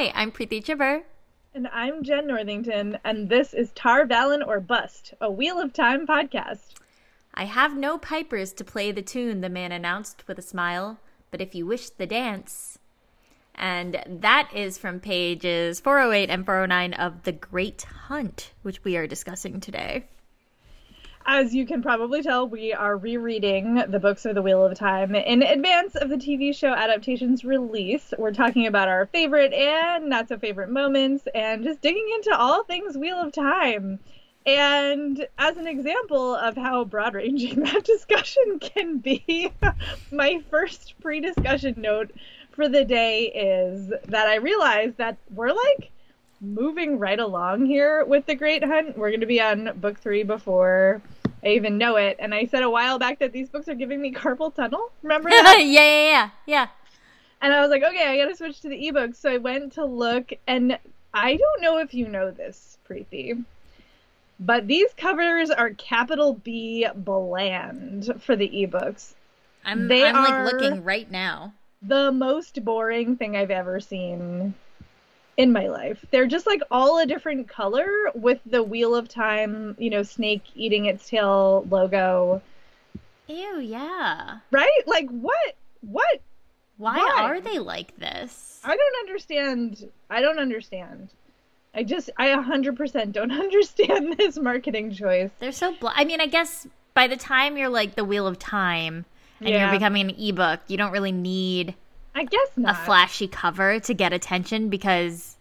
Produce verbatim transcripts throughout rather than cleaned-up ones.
Hi, I'm Preeti Chhibber. And I'm Jenn Northington, and this is Tar Valon or Bust, a Wheel of Time podcast. I have no pipers to play the tune, the man announced with a smile, but if you wish the dance... And that is from pages four oh eight and four oh nine of The Great Hunt, which we are discussing today. As you can probably tell, we are rereading the books of the Wheel of Time in advance of the T V show adaptation's release. We're talking about our favorite and not-so-favorite moments and just digging into all things Wheel of Time. And as an example of how broad-ranging that discussion can be, my first pre-discussion note for the day is that I realized that we're like... moving right along here with The Great Hunt. We're going to be on book three before I even know it. And I said a while back that these books are giving me carpal tunnel. Remember that? yeah, yeah, yeah, yeah. And I was like, okay, I got to switch to the ebooks. So I went to look, and I don't know if you know this, Preeti, but these covers are capital B bland for the ebooks. I'm, they I'm are like looking right now. The most boring thing I've ever seen in my life. They're just like all a different color with the Wheel of Time, you know, snake eating its tail logo. Ew, yeah. Right? Like what? What? Why, Why are they like this? I don't understand. I don't understand. I just, I one hundred percent don't understand this marketing choice. They're so, bl- I mean, I guess by the time you're like the Wheel of Time and yeah. you're becoming an ebook, you don't really need... I guess not. A flashy cover to get attention because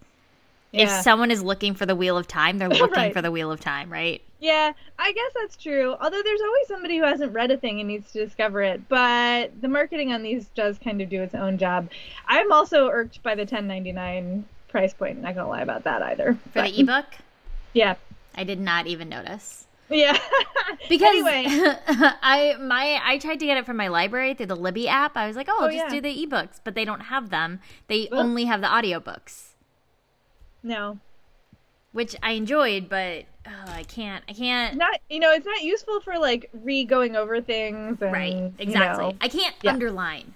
yeah. if someone is looking for the Wheel of Time, they're looking right. for the Wheel of Time, right? Yeah, I guess that's true. Although there's always somebody who hasn't read a thing and needs to discover it. But the marketing on these does kind of do its own job. I'm also irked by the ten ninety-nine price point. Not gonna lie about that either. For but, the ebook? Yeah. I did not even notice. Yeah. Because anyway. I my I tried to get it from my library through the Libby app. I was like, oh, I'll oh, just yeah. do the ebooks, but they don't have them. They well, only have the audiobooks. No. Which I enjoyed, but oh, I can't. I can't. Not you know, it's not useful for like re-going over things and, right. Exactly. You know. I can't yeah. underline.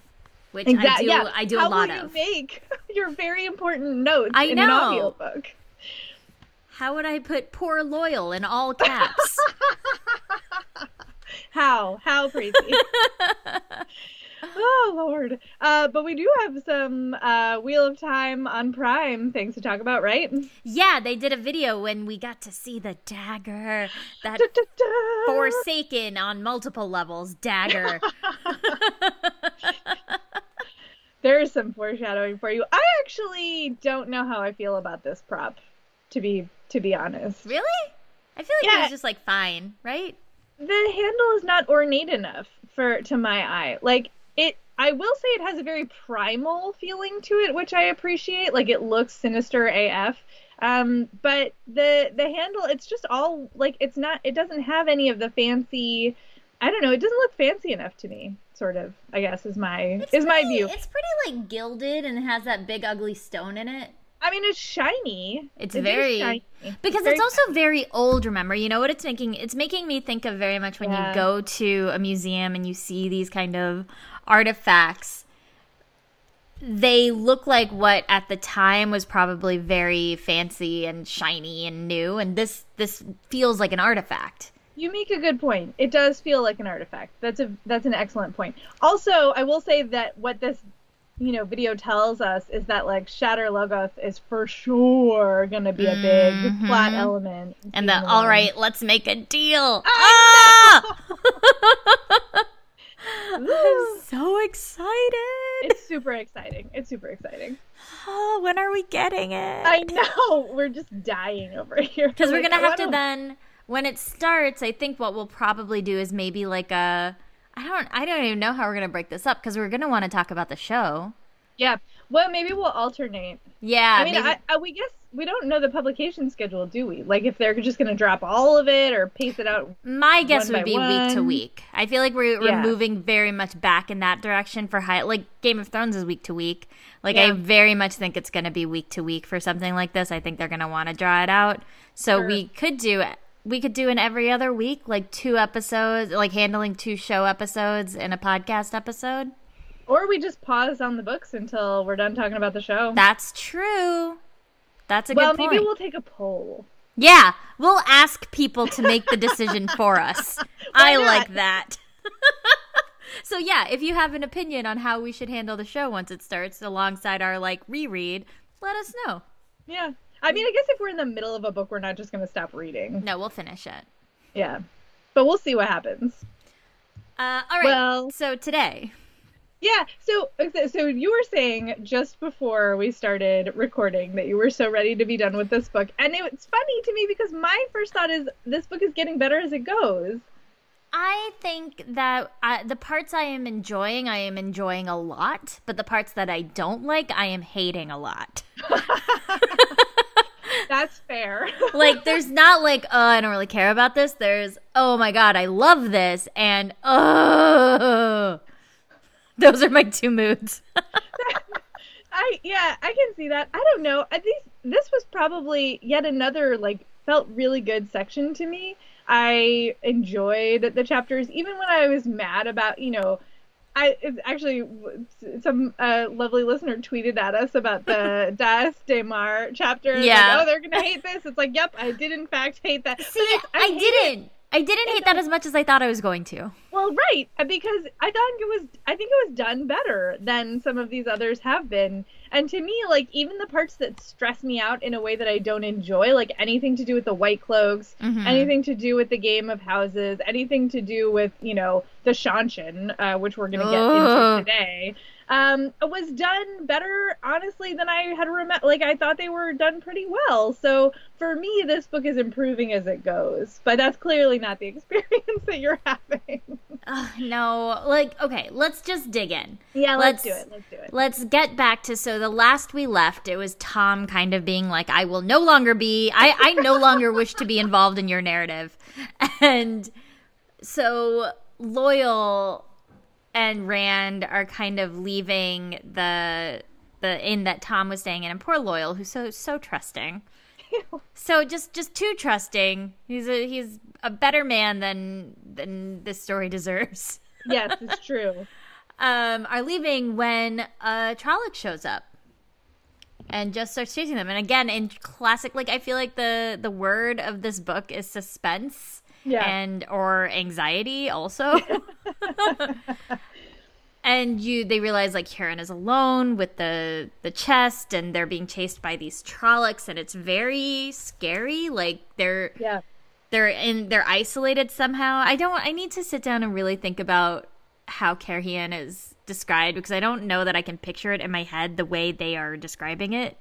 Which exactly. I do yeah. I do How a lot of. How will you make your very important notes I in know. An audiobook? How would I put poor Loial in all caps? How? How, Preeti? Oh, Lord. Uh, but we do have some uh, Wheel of Time on Prime things to talk about, right? Yeah, they did a video when we got to see the dagger. That da, da, da. Forsaken on multiple levels dagger. There is some foreshadowing for you. I actually don't know how I feel about this prop. To be to be honest. Really? I feel like yeah. it was just like fine, right? The handle is not ornate enough for to my eye. Like it I will say it has a very primal feeling to it, which I appreciate. Like it looks sinister A F. Um, but the the handle, it's just all like it's not it doesn't have any of the fancy I don't know, it doesn't look fancy enough to me, sort of, I guess, is my it's is pretty, my view. It's pretty like gilded and it has that big ugly stone in it. I mean, it's shiny. It's, it's very, shiny. Because it's, very it's also very old, remember? You know what it's making? It's making me think of very much when yeah. you go to a museum and you see these kind of artifacts. They look like what at the time was probably very fancy and shiny and new. And this this feels like an artifact. You make a good point. It does feel like an artifact. That's a that's an excellent point. Also, I will say that what this... you know, video tells us is that, like, Shatter Logoth is for sure going to be a big mm-hmm. plot element. And the, all right, let's make a deal. I ah! I'm so excited. It's super exciting. It's super exciting. Oh, when are we getting it? I know. We're just dying over here. Because we're going to have to then, when it starts, I think what we'll probably do is maybe, like, a... I don't I don't even know how we're going to break this up because we're going to want to talk about the show. Yeah. Well, maybe we'll alternate. Yeah. I mean, maybe... I, I, we guess we don't know the publication schedule, do we? Like if they're just going to drop all of it or pace it out. My guess would be one. Week to week. I feel like we're, yeah. we're moving very much back in that direction for high. Like Game of Thrones is week to week. Like yeah. I very much think it's going to be week to week for something like this. I think they're going to want to draw it out. So sure. we could do it. We could do an every other week, like two episodes, like handling two show episodes and a podcast episode. Or we just pause on the books until we're done talking about the show. That's true. That's a well, good point. Well, maybe we'll take a poll. Yeah, we'll ask people to make the decision for us. I not? like that. So yeah, if you have an opinion on how we should handle the show once it starts alongside our like reread, let us know. Yeah. I mean, I guess if we're in the middle of a book, we're not just going to stop reading. No, we'll finish it. Yeah. But we'll see what happens. Uh, all right. Well, so today. Yeah. So so you were saying just before we started recording that you were so ready to be done with this book. And it's funny to me because my first thought is this book is getting better as it goes. I think that I, the parts I am enjoying, I am enjoying a lot. But the parts that I don't like, I am hating a lot. That's fair. Like, there's not like, oh, I don't really care about this. There's, oh my God, I love this. And, oh, those are my two moods. I Yeah, I can see that. I don't know. I think this was probably yet another, like, felt really good section to me. I enjoyed the chapters, even when I was mad about, you know, I actually some uh, lovely listener tweeted at us about the Das De Mar chapter. Yeah, like, oh, they're gonna hate this. It's like, yep, I did in fact hate that. See, I, I didn't. It. I didn't it's hate like, that as much as I thought I was going to. Well, right, because I thought it was. I think it was done better than some of these others have been. And to me, like, even the parts that stress me out in a way that I don't enjoy, like anything to do with the White Cloaks, mm-hmm. anything to do with the Game of Houses, anything to do with, you know, the Seanchan, uh, which we're going to get oh. into today, um, was done better, honestly, than I had remembered. Like, I thought they were done pretty well. So, for me, this book is improving as it goes. But that's clearly not the experience that you're having. Uh, no. Like, okay, let's just dig in. Yeah, let's, let's do it. Let's do it. Let's get back to, so the last we left, it was Tom kind of being like, I will no longer be, I, I no longer wish to be involved in your narrative. And so Loial and Rand are kind of leaving the the inn that Tom was staying in. And poor Loial, who's so so trusting. So just, just too trusting. He's a he's a better man than than this story deserves. Yes, it's true. um, are leaving when uh, Trolloc shows up and just starts chasing them. And again, in classic, like, I feel like the the word of this book is suspense yeah. and or anxiety also. And you, they realize, like, Heron is alone with the the chest, and they're being chased by these Trollocs, and it's very scary. Like, they're yeah. they're in they're isolated somehow. I don't. I need to sit down and really think about how Cairhien is described, because I don't know that I can picture it in my head the way they are describing it.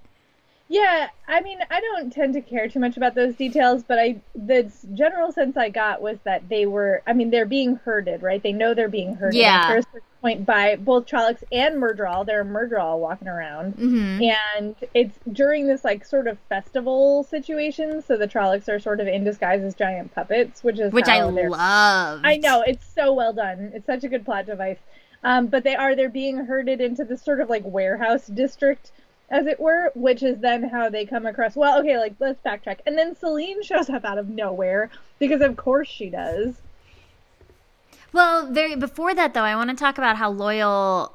Yeah, I mean, I don't tend to care too much about those details, but I the general sense I got was that they were, I mean, they're being herded, right? They know they're being herded yeah. at a certain point by both Trollocs and Murdral. There are Murdral walking around, mm-hmm. and it's during this, like, sort of festival situation, so the Trollocs are sort of in disguise as giant puppets, which is Which I love. I know, it's so well done. It's such a good plot device. Um, but they are, they're being herded into this sort of, like, warehouse district, as it were, which is then how they come across. Well, okay, like, let's backtrack. And then Celine shows up out of nowhere, because of course she does. Well, very before that, though, I want to talk about how Loial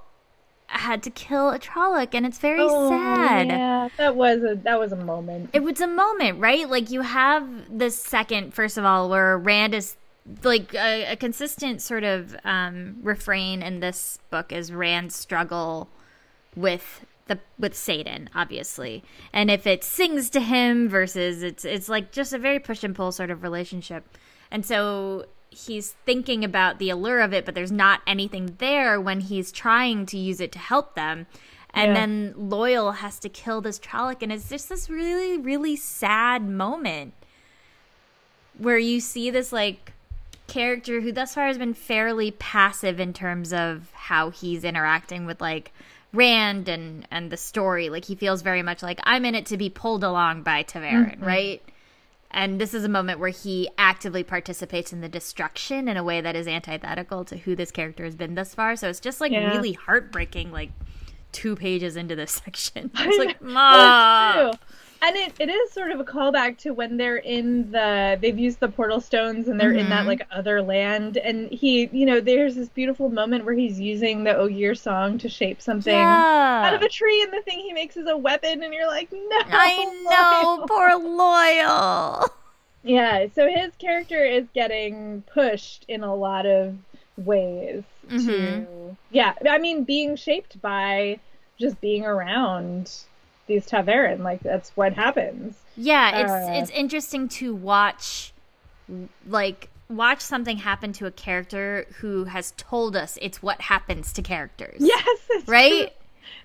had to kill a Trolloc, and it's very oh, sad. Yeah, that was a that was a moment. It was a moment, right? Like, you have this second, first of all, where Rand is, like, a, a consistent sort of um, refrain in this book is Rand's struggle with The, with Satan, obviously, and if it sings to him versus it's it's like just a very push and pull sort of relationship, and so he's thinking about the allure of it, but there's not anything there when he's trying to use it to help them, and yeah. then Loial has to kill this Trolloc, and it's just this really really sad moment where you see this, like, character who thus far has been fairly passive in terms of how he's interacting with, like, Rand and, and the story. Like, he feels very much like, I'm in it to be pulled along by Taverin, mm-hmm. right? And this is a moment where he actively participates in the destruction in a way that is antithetical to who this character has been thus far. So it's just, like, yeah. really heartbreaking, like, two pages into this section. It's like, Mom! Well, And it, it is sort of a callback to when they're in the, they've used the portal stones and they're mm-hmm. in that, like, other land. And he, you know, there's this beautiful moment where he's using the Ogier song to shape something yeah. out of a tree. And the thing he makes is a weapon. And you're like, no. I know, Loial. Poor Loial. Yeah, so his character is getting pushed in a lot of ways. Mm-hmm. to, yeah, I mean, being shaped by just being around these Taverin, like, that's what happens. Yeah, it's uh, it's interesting to watch, like, watch something happen to a character who has told us it's what happens to characters. Yes, it's right?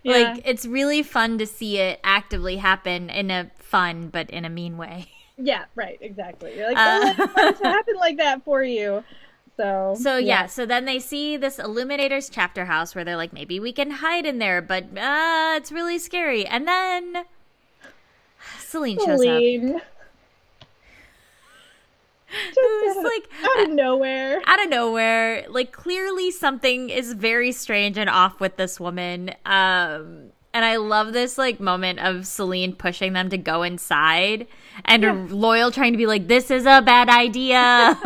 True. Like, yeah. It's really fun to see it actively happen in a fun but in a mean way. Yeah, right, exactly. You're like, oh, uh, why does it happen like that for you? So, so yeah. yeah, so then they see this Illuminator's chapter house where they're like, maybe we can hide in there, but uh, it's really scary. And then Celine, Celine. shows up. Just out, like, out of nowhere. Out of nowhere. Like, clearly something is very strange and off with this woman. Um, and I love this, like, moment of Celine pushing them to go inside and yeah. Loial trying to be like, this is a bad idea.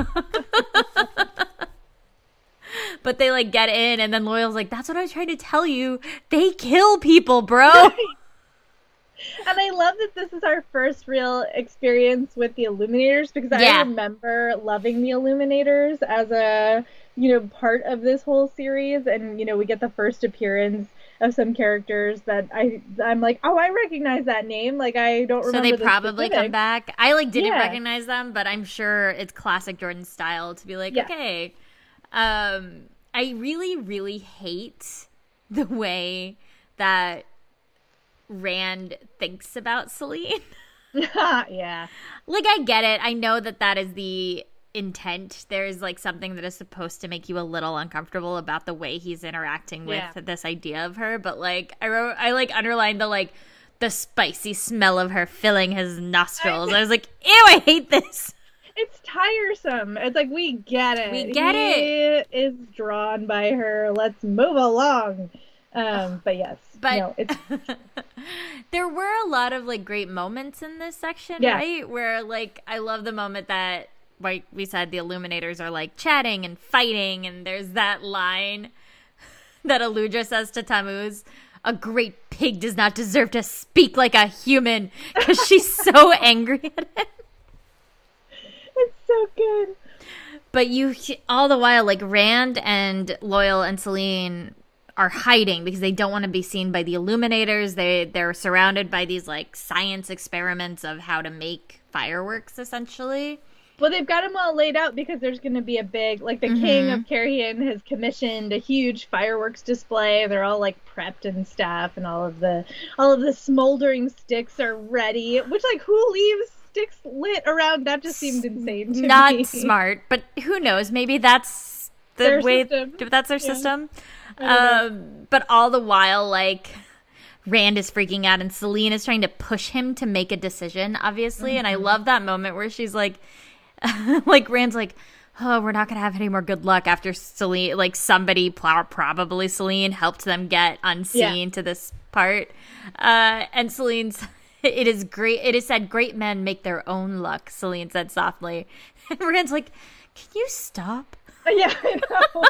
But they, like, get in, and then Loial's like, that's what I was trying to tell you. They kill people, bro. And I love that this is our first real experience with the Illuminators, because yeah. I remember loving the Illuminators as a, you know, part of this whole series. And, you know, we get the first appearance of some characters that I, I'm like, oh, I recognize that name. Like, I don't remember. So they the probably specifics. Come back. I, like, didn't yeah. recognize them, but I'm sure it's classic Jordan style to be like, yeah. okay. Um, I really, really hate the way that Rand thinks about Celine. Yeah. Like, I get it. I know that that is the intent. There's, like, something that is supposed to make you a little uncomfortable about the way he's interacting with yeah. this idea of her. But, like, I wrote, I, like, underlined the, like, the spicy smell of her filling his nostrils. I was like, ew, I hate this. It's tiresome. It's like, we get it. We get he it. He is drawn by her. Let's move along. Um, but yes. But no, it's... There were a lot of, like, great moments in this section, yeah. right? Where, like, I love the moment that, like we said, the Illuminators are, like, chatting and fighting. And there's that line that Aludra says to Tammuz, a great pig does not deserve to speak like a human, because she's so angry at him. It's so good. But you, all the while, like, Rand and Loial and Celine are hiding because they don't want to be seen by the Illuminators. They, they're surrounded by these, like, science experiments of how to make fireworks, essentially. Well, they've got them all laid out because there's going to be a big, like, the mm-hmm. king of Cairhien has commissioned a huge fireworks display. They're all, like, prepped and stuff, and all of the, all of the smoldering sticks are ready. Which, like, who leaves sticks lit around? That just seemed insane to Not me. Not smart, but who knows? Maybe that's the their way system. Th- that's their yeah. system. Um, but all the while, like, Rand is freaking out and Celine is trying to push him to make a decision, obviously. Mm-hmm. And I love that moment where she's like, like, Rand's like, oh, we're not going to have any more good luck after Celine, like, somebody, probably Celine, helped them get unseen yeah. to this part. Uh, and Celine's... It is great. It is said, great men make their own luck, Celine said softly. And Rand's like, can you stop? Yeah, I know.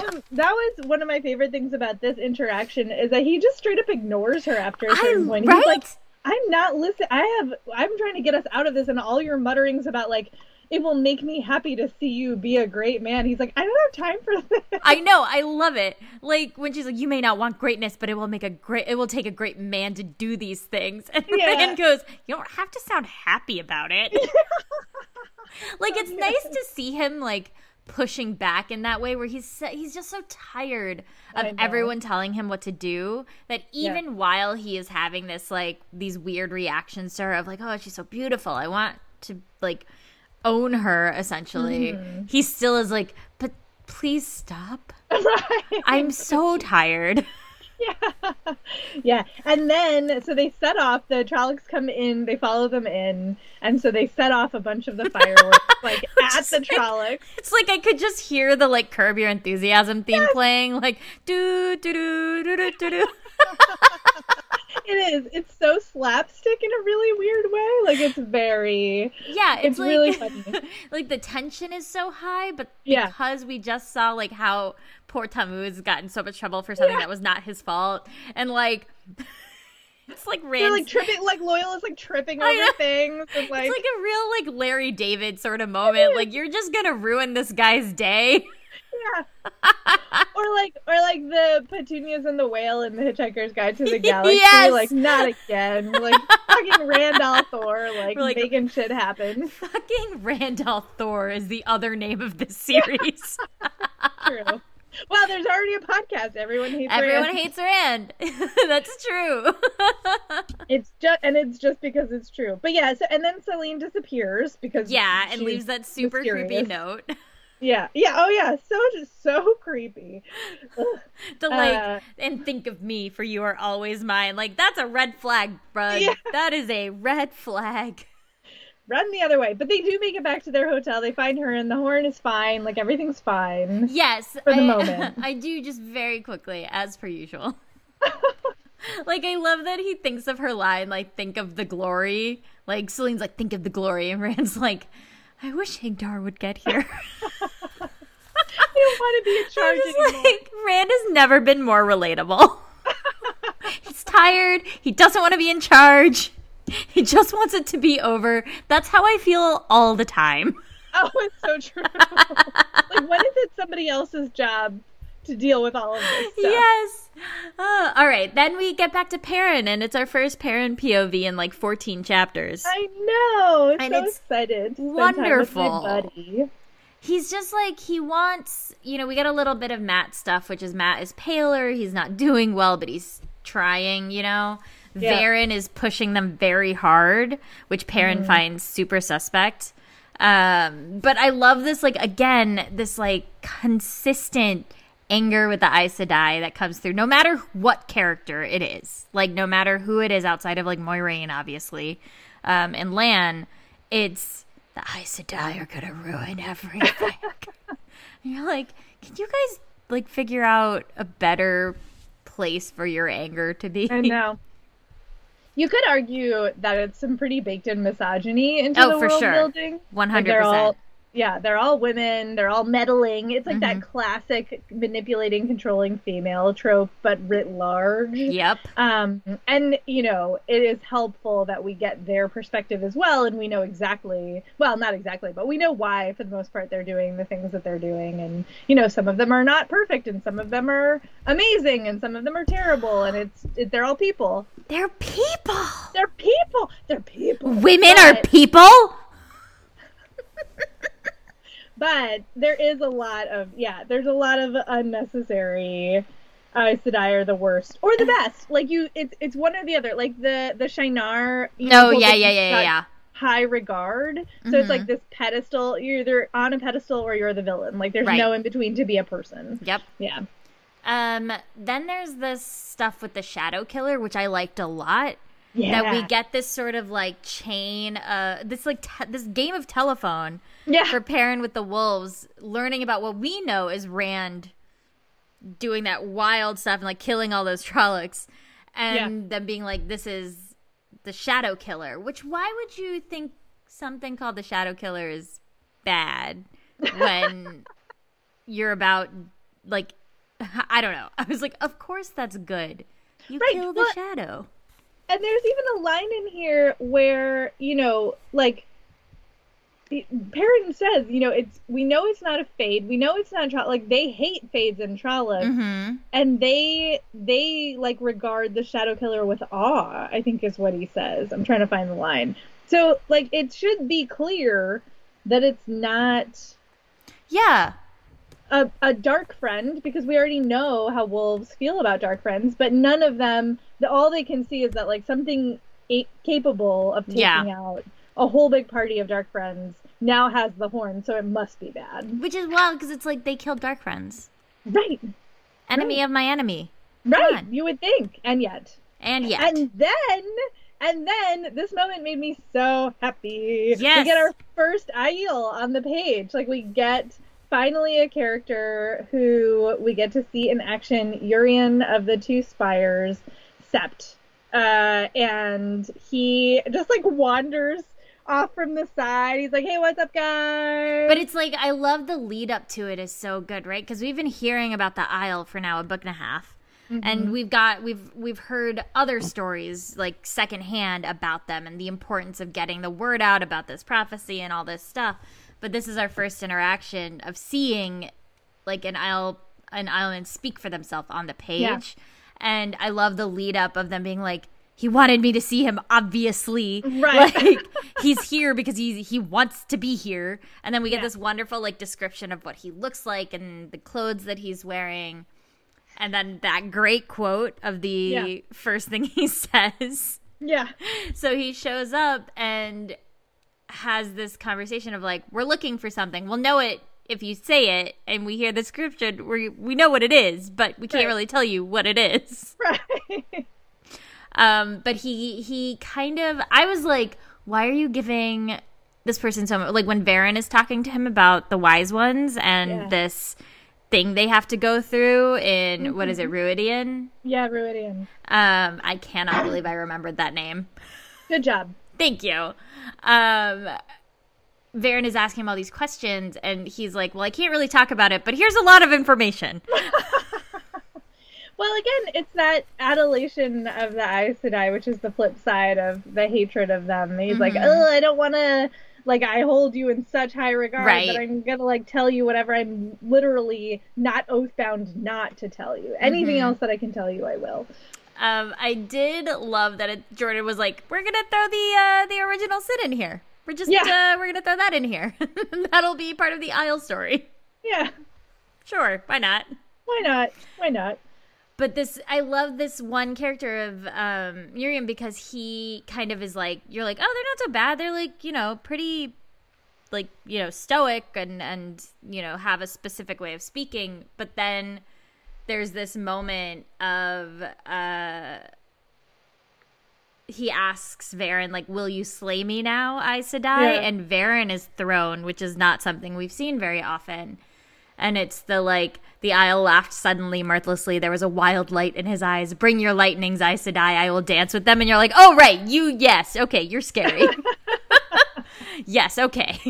um, that was one of my favorite things about this interaction, is that he just straight up ignores her after a certain I, point. Right? He's like, I'm not listening. I have, I'm trying to get us out of this, and all your mutterings about, like, it will make me happy to see you be a great man. He's like, I don't have time for this. I know. I love it. Like, when she's like, you may not want greatness, but it will make a great, it will take a great man to do these things. And yeah. Rand goes, you don't have to sound happy about it. Like, it's oh, nice yes. to see him, like, pushing back in that way, where he's he's just so tired of everyone telling him what to do, that even yeah. while he is having this, like, these weird reactions to her of, like, oh, she's so beautiful, I want to, like, own her, essentially. Mm. He still is like, but please stop. Right. I'm so tired. Yeah. Yeah. And then, so they set off, the Trollocs come in, they follow them in, and so they set off a bunch of the fireworks, like, at the Trollocs. Like, it's like I could just hear the, like, Curb Your Enthusiasm theme yes. playing, like, do, do, do, do, do, do, do. It is. It's so slapstick in a really weird way. Like, it's very... Yeah, it's, it's like, really funny. Like, the tension is so high, but yeah. because we just saw, like, how poor Tammuz got in so much trouble for something yeah. that was not his fault. And, like... It's like random. They're like tripping, like Loial is like tripping over things. And, like, it's like a real like Larry David sort of moment. Like, you're just gonna ruin this guy's day. Yeah. or like, or like the Petunias and the Whale in the Hitchhiker's Guide to the Galaxy. Yes! Like, not again. Like fucking Randall Thor. Like, like making shit happen. Fucking Randall Thor is the other name of this series. True. Wow, there's already a podcast. Everyone hates Everyone Rand. hates Rand. That's true. It's just, and it's just because it's true. But yeah, so and then Celine disappears because yeah, and leaves that super mysterious. creepy note. Yeah, yeah, oh yeah, so just so creepy. The like, uh, and think of me, for you are always mine. Like, that's a red flag, bro. Yeah. That is a red flag. Run the other way. But they do make it back to their hotel. They find her, and the horn is fine. Like, everything's fine. Yes. For the I, moment. I do just very quickly, as per usual. Like, I love that he thinks of her line, like, think of the glory. Like, Celine's like, think of the glory. And Rand's like, I wish Ingtar would get here. I don't want to be in charge anymore. Like, Rand has never been more relatable. He's tired. He doesn't want to be in charge. He just wants it to be over. That's how I feel all the time. Oh, it's so true. Like, when is it somebody else's job to deal with all of this stuff? Yes. Oh, all right. Then we get back to Perrin, and it's our first Perrin P O V in, like, fourteen chapters. I know. I'm so excited. Wonderful. Spend time with my buddy. He's just, like, he wants, you know, we get a little bit of Matt stuff, which is Matt is paler. He's not doing well, but he's trying, you know. Yeah. Verin is pushing them very hard, which Perrin mm. finds super suspect. Um, but I love this, like, again, this, like, consistent anger with the Aes Sedai that comes through, no matter what character it is. Like, no matter who it is outside of, like, Moiraine, obviously, um, and Lan, it's the Aes Sedai are going to ruin everything. And you're like, can you guys, like, figure out a better place for your anger to be? I know. You could argue that it's some pretty baked-in misogyny into oh, the world sure. building. one hundred percent Like they're all, yeah, they're all women. They're all meddling. It's like mm-hmm. that classic manipulating, controlling female trope, but writ large. Yep. Um, and, you know, it is helpful that we get their perspective as well, and we know exactly, well, not exactly, but we know why, for the most part, they're doing the things that they're doing. And, you know, some of them are not perfect, and some of them are amazing, and some of them are terrible, and it's it, they're all people. They're people. They're people. They're people. Women but, are people? But there is a lot of, yeah, there's a lot of unnecessary Aes Sedai are the worst. Or the best. Like, you, it's it's one or the other. Like, the, the Shinar. You know, oh, yeah, yeah, yeah, yeah. High regard. So mm-hmm. it's like this pedestal. You're either on a pedestal or you're the villain. Like, there's right. no in between to be a person. Yep. Yeah. Um, then there's this stuff with the Shadow Killer, which I liked a lot. Yeah. That we get this sort of, like, chain, uh, this, like, te- this game of telephone yeah. for Perrin with the wolves, learning about what we know is Rand doing that wild stuff and, like, killing all those Trollocs, and yeah. them being like, this is the Shadow Killer, which why would you think something called the Shadow Killer is bad when you're about, like... I don't know. I was like, of course that's good. You right. kill the well, shadow. And there's even a line in here where, you know, like, Perrin says, you know, it's we know it's not a fade. We know it's not a Trolloc. Like, they hate fades and Trollocs. Mm-hmm. And they, they, like, regard the Shadow Killer with awe, I think is what he says. I'm trying to find the line. So, like, it should be clear that it's not... Yeah. A, a dark friend, because we already know how wolves feel about dark friends, but none of them, the, all they can see is that, like, something a- capable of taking yeah. out a whole big party of dark friends now has the horn, so it must be bad. Which is wild, because it's like, they killed dark friends. Right. Enemy right. of my enemy. Come right, on. You would think. And yet. And yet. And then... And then this moment made me so happy. Yes. We get our first Aiel on the page. Like, we get... Finally, a character who we get to see in action, Urian of the Two Spires, Sept, Uh, and he just, like, wanders off from the side. He's like, hey, what's up, guys? But it's like, I love the lead up to it is so good, right? Because we've been hearing about the Aiel for now a book and a half. Mm-hmm. And we've got we've we've heard other stories, like, secondhand about them and the importance of getting the word out about this prophecy and all this stuff. But this is our first interaction of seeing, like, an Aiel an Aielman speak for themselves on the page. Yeah. And I love the lead up of them being like, he wanted me to see him, obviously. Right. Like, he's here because he he wants to be here. And then we get yeah. this wonderful, like, description of what he looks like and the clothes that he's wearing. And then that great quote of the yeah. first thing he says. Yeah. So he shows up and has this conversation of, like, we're looking for something. We'll know it if you say it, and we hear the description. We we know what it is, but we can't right. really tell you what it is. Right. Um, but he he kind of – I was like, why are you giving this person so much – like, when Verin is talking to him about the Wise Ones and yeah. this – thing they have to go through in mm-hmm. what is it, Ruidean? Yeah, Ruidean. Um, I cannot believe I remembered that name. Good job. Thank you. Um, Verin is asking him all these questions, and he's like, "Well, I can't really talk about it, but here's a lot of information." Well, again, it's that adulation of the Aes Sedai, which is the flip side of the hatred of them. He's mm-hmm. like, "Oh, I don't want to." Like, I hold you in such high regard right. that I'm going to, like, tell you whatever I'm literally not oath-bound not to tell you. Anything mm-hmm. else that I can tell you, I will. Um, I did love that it, Jordan was like, we're going to throw the uh, the original sin in here. We're just, yeah. uh, we're going to throw that in here. That'll be part of the Aiel story. Yeah. Sure. Why not? Why not? Why not? But this, I love this one character of um, Miriam, because he kind of is like, you're like, oh, they're not so bad. They're like, you know, pretty, like, you know, stoic and, and, you know, have a specific way of speaking. But then there's this moment of uh, he asks Verin, like, will you slay me now, Aes Sedai? Yeah. And Verin is thrown, which is not something we've seen very often. And it's the, like, the Aiel laughed suddenly, mirthlessly. There was a wild light in his eyes. Bring your lightnings, Aes Sedai. I will dance with them. And you're like, oh, right. You, yes. Okay, you're scary. Yes, okay.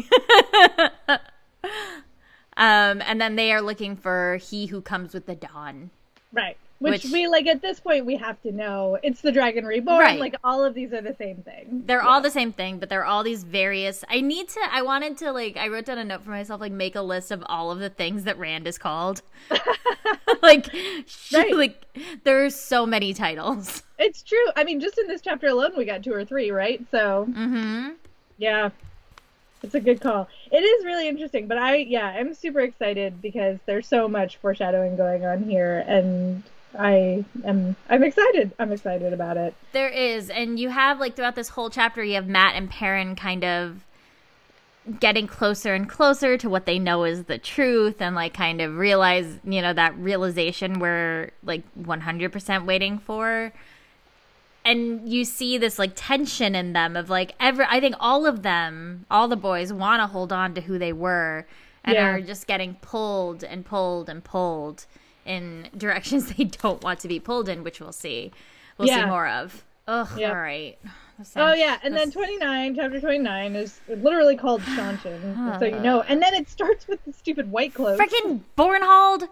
um, and then they are looking for he who comes with the dawn. Right. Which, Which we, like, at this point, we have to know. It's the Dragon Reborn. Right. Like, all of these are the same thing. They're yeah. all the same thing, but they're all these various... I need to... I wanted to, like... I wrote down a note for myself, like, make a list of all of the things that Rand is called. Like, right. like, there are so many titles. It's true. I mean, just in this chapter alone, we got two or three, right? So... Mm-hmm. Yeah. It's a good call. It is really interesting, but I... Yeah, I'm super excited because there's so much foreshadowing going on here, and... I am I'm excited. I'm excited about it. There is. And you have, like, throughout this whole chapter, you have Matt and Perrin kind of getting closer and closer to what they know is the truth, and, like, kind of realize, you know, that realization we're, like, one hundred percent waiting for. And you see this, like, tension in them of, like, every I think all of them, all the boys want to hold on to who they were and yeah. are just getting pulled and pulled and pulled in directions they don't want to be pulled in, which we'll see. We'll yeah. see more of. Ugh, yeah. all right. Sounds, oh, yeah, and that's... then twenty-nine, chapter twenty-nine is literally called Seanchan, uh, so you know. And then it starts with the stupid white clothes. Freaking Bornhald!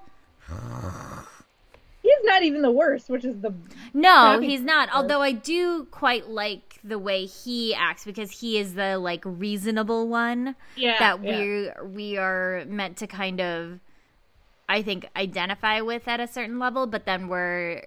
He's not even the worst, which is the... No, he's not, worst. Although I do quite like the way he acts, because he is the, like, reasonable one yeah, that yeah. we we are meant to kind of... I think, identify with at a certain level, but then we're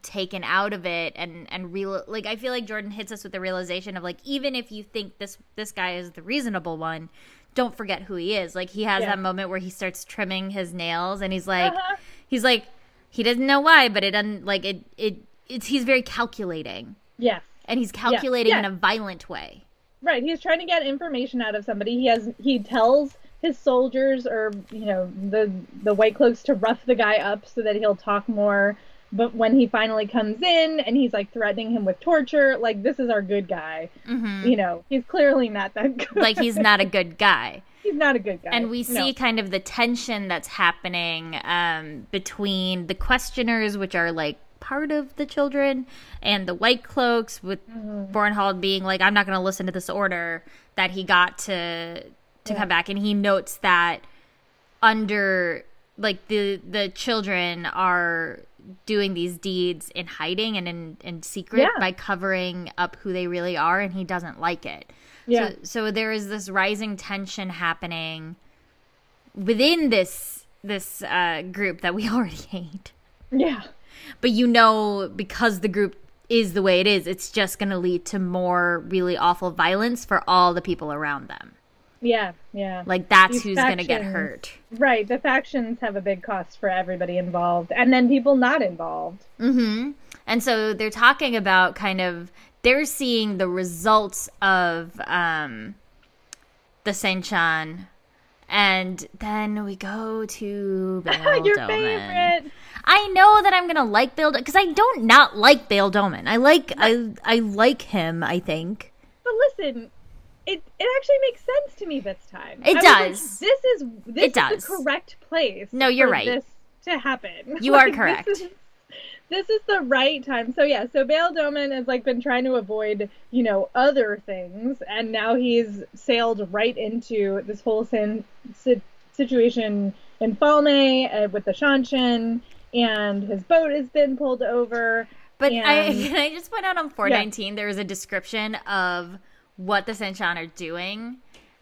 taken out of it and, and real like, I feel like Jordan hits us with the realization of, like, even if you think this, this guy is the reasonable one, don't forget who he is. Like, he has yeah. that moment where he starts trimming his nails and he's like, uh-huh. he's like, he doesn't know why, but it doesn't, like, it, it, it's, he's very calculating. Yeah. And he's calculating yeah. Yeah. in a violent way. Right. He's trying to get information out of somebody. He has, he tells his soldiers, or, you know, the the white cloaks, to rough the guy up so that he'll talk more. But when he finally comes in and he's, like, threatening him with torture, like, this is our good guy. Mm-hmm. You know, he's clearly not that good. Like, he's not a good guy. He's not a good guy. And we see no. kind of the tension that's happening um, between the questioners, which are, like, part of the children, and the White Cloaks, with mm-hmm. Bornhald being like, I'm not going to listen to this order that he got to to yeah. come back. And he notes that under, like, the the children are doing these deeds in hiding and in, in secret yeah. by covering up who they really are, and he doesn't like it. Yeah. So, so there is this rising tension happening within this this uh, group that we already hate. Yeah. But you know, because the group is the way it is, it's just going to lead to more really awful violence for all the people around them. Yeah, yeah. Like, that's These who's going to get hurt. Right, the factions have a big cost for everybody involved, and then people not involved. Mm-hmm. And so they're talking about kind of, they're seeing the results of um, the Seanchan, and then we go to Bayle Your Domon. Favorite! I know that I'm going to like Bayle Domon, because I don't not like Bayle Domon. I like, I, I like him, I think. But listen... It it actually makes sense to me this time. It I does. Like, this is this it does. Is the correct place. No, you're for right. This to happen. You like, are correct. This is, this is the right time. So yeah. So Bayle Domon has like been trying to avoid you know other things, and now he's sailed right into this whole sin, si, situation in Falme uh, with the Seanchan, and his boat has been pulled over. But and... I can I just point out on four nineteen yeah. there is a description of what the Seanchan are doing,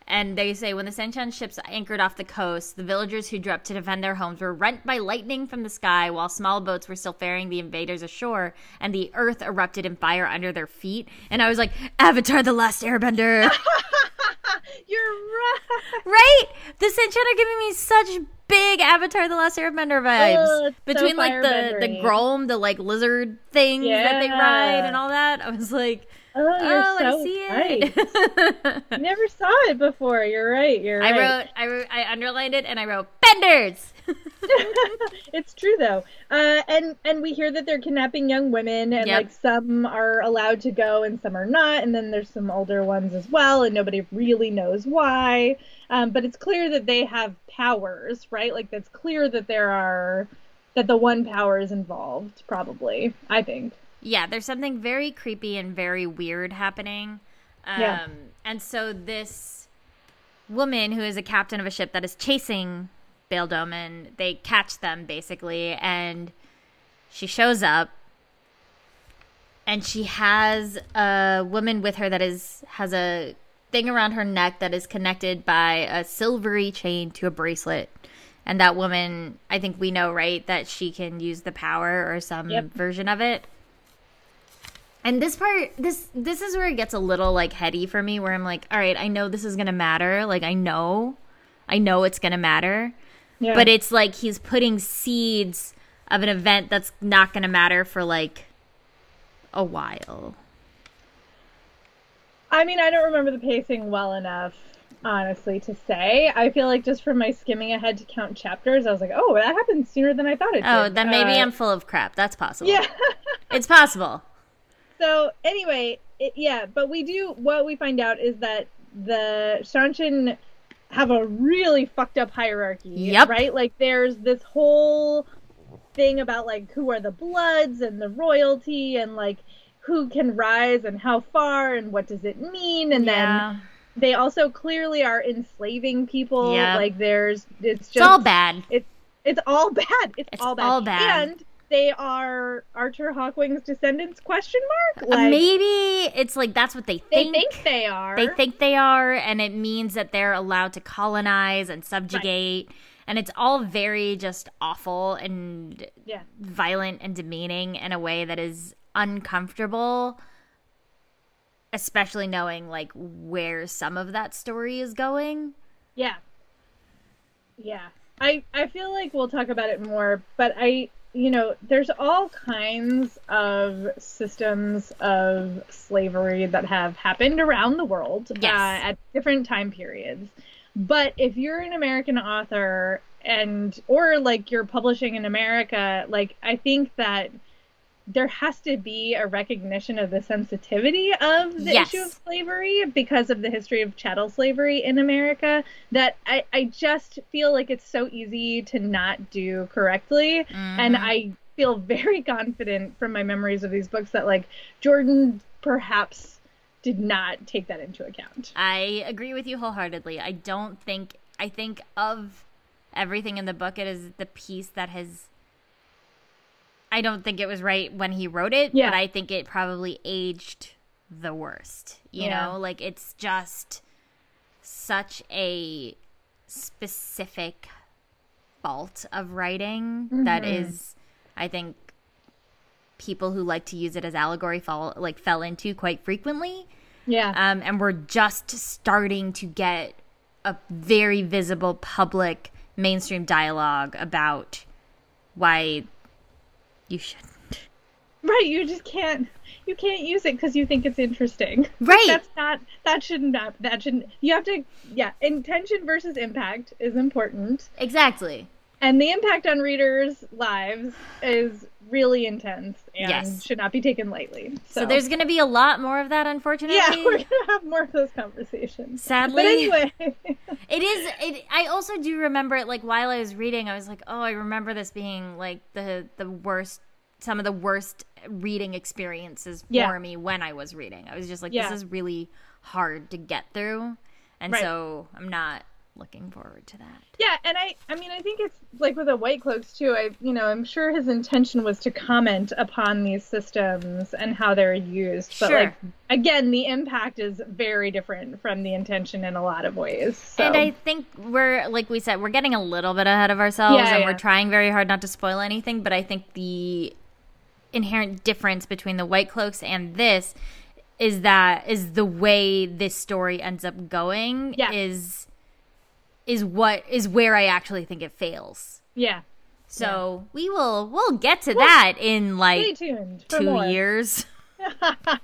and they say, when the Seanchan ships anchored off the coast, the villagers who drew up to defend their homes were rent by lightning from the sky, while small boats were still ferrying the invaders ashore, and the earth erupted in fire under their feet. And I was like, Avatar the Last Airbender. You're right. Right? The Seanchan are giving me such big Avatar the Last Airbender vibes. Oh, between so like the, the Grom, the like lizard things yeah. that they ride and all that. I was like, Oh, you're oh so I see right. it. Never saw it before. You're right. You're right. I wrote, I wrote, I underlined it, and I wrote Benders. It's true though, uh, and and we hear that they're kidnapping young women, and yep. like some are allowed to go and some are not, and then there's some older ones as well, and nobody really knows why. Um, but it's clear that they have powers, right? Like it's clear that there are that the one power is involved. Probably, I think. Yeah, there's something very creepy and very weird happening. Um, yeah. And so this woman, who is a captain of a ship that is chasing Bayle Domon, they catch them, basically, and she shows up, and she has a woman with her that is has a thing around her neck that is connected by a silvery chain to a bracelet. And that woman, I think we know, right, that she can use the power or some yep. version of it. And this part, this this is where it gets a little, like, heady for me, where I'm like, all right, I know this is going to matter. Like, I know. I know it's going to matter. Yeah. But it's like he's putting seeds of an event that's not going to matter for, like, a while. I mean, I don't remember the pacing well enough, honestly, to say. I feel like just from my skimming ahead to count chapters, I was like, oh, that happened sooner than I thought it oh, did. Oh, then maybe uh, I'm full of crap. That's possible. Yeah. It's possible. So anyway, it, yeah, but we do, what we find out is that the Seanchan have a really fucked up hierarchy, yep. right? Like there's this whole thing about like who are the Bloods and the royalty and like who can rise and how far and what does it mean. And yeah. then they also clearly are enslaving people. Yep. Like there's, it's just. It's all bad. It's, it's all bad. It's, it's all bad. all bad. And they are Archer Hawkwing's descendants, question mark? Like, maybe it's like that's what they think. They think they are. They think they are, and it means that they're allowed to colonize and subjugate. Right. And it's all very just awful and yeah. violent and demeaning in a way that is uncomfortable, especially knowing like where some of that story is going. Yeah. Yeah. I, I feel like we'll talk about it more, but I... You know, there's all kinds of systems of slavery that have happened around the world yes. uh, at different time periods. But if you're an American author and or like you're publishing in America, like I think that there has to be a recognition of the sensitivity of the yes. issue of slavery because of the history of chattel slavery in America that I, I just feel like it's so easy to not do correctly. Mm-hmm. And I feel very confident from my memories of these books that, like, Jordan perhaps did not take that into account. I agree with you wholeheartedly. I don't think, I think of everything in the book, it is the piece that has, I don't think it was right when he wrote it, yeah. but I think it probably aged the worst, you yeah. know? Like, it's just such a specific fault of writing mm-hmm. that is, I think, people who like to use it as allegory fall like fell into quite frequently. Yeah. Um, and we're just starting to get a very visible public mainstream dialogue about why you shouldn't. Right, you just can't you can't use it because you think it's interesting. Right. That's not that shouldn't not that shouldn't you have to yeah, intention versus impact is important. Exactly. And the impact on readers' lives is really intense and yes. should not be taken lightly. So, so there's going to be a lot more of that, unfortunately. Yeah, we're going to have more of those conversations. Sadly. But anyway. it is. It, I also do remember it, like, while I was reading, I was like, oh, I remember this being, like, the the worst, some of the worst reading experiences for yeah. me when I was reading. I was just like, yeah. this is really hard to get through. And right. so I'm not looking forward to that. Yeah, and I I mean, I think it's like with the White Cloaks too, I you know, I'm sure his intention was to comment upon these systems and how they're used. But sure. like again, the impact is very different from the intention in a lot of ways. So. And I think we're, like we said, we're getting a little bit ahead of ourselves yeah, and yeah. we're trying very hard not to spoil anything, but I think the inherent difference between the White Cloaks and this is that is the way this story ends up going yeah. is is what is where I actually think it fails. Yeah. So yeah. we will we'll get to we'll, that in like two more. years. I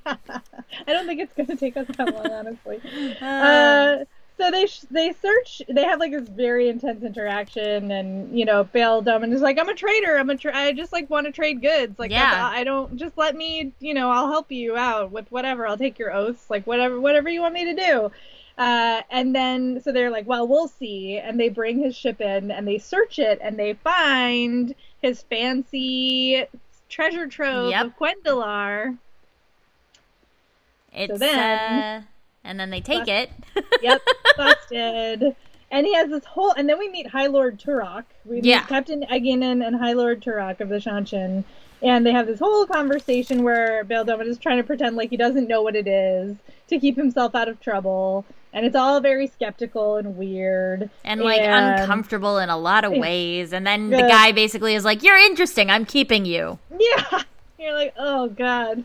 don't think it's going to take us that long, honestly. Uh, uh, so they sh- they search. They have like this very intense interaction, and you know, Bayle Domon is like, "I'm a trader. I'm a tra- I just like want to trade goods. Like, yeah. that's, I don't just let me. You know, I'll help you out with whatever. I'll take your oaths. Like whatever, whatever you want me to do." Uh, and then, so they're like, well, we'll see. And they bring his ship in and they search it and they find his fancy treasure trove yep. of Gwendolar. It's, so then, uh, and then they take bust- it. yep, busted. And he has this whole, and then we meet High Lord Turak. We yeah. meet Captain Egwene and High Lord Turak of the Seanchan. And they have this whole conversation where Bayle Domon is trying to pretend like he doesn't know what it is to keep himself out of trouble. And it's all very skeptical and weird. And, like, and uncomfortable in a lot of ways. And then good. the guy basically is like, you're interesting. I'm keeping you. Yeah. You're like, oh, God.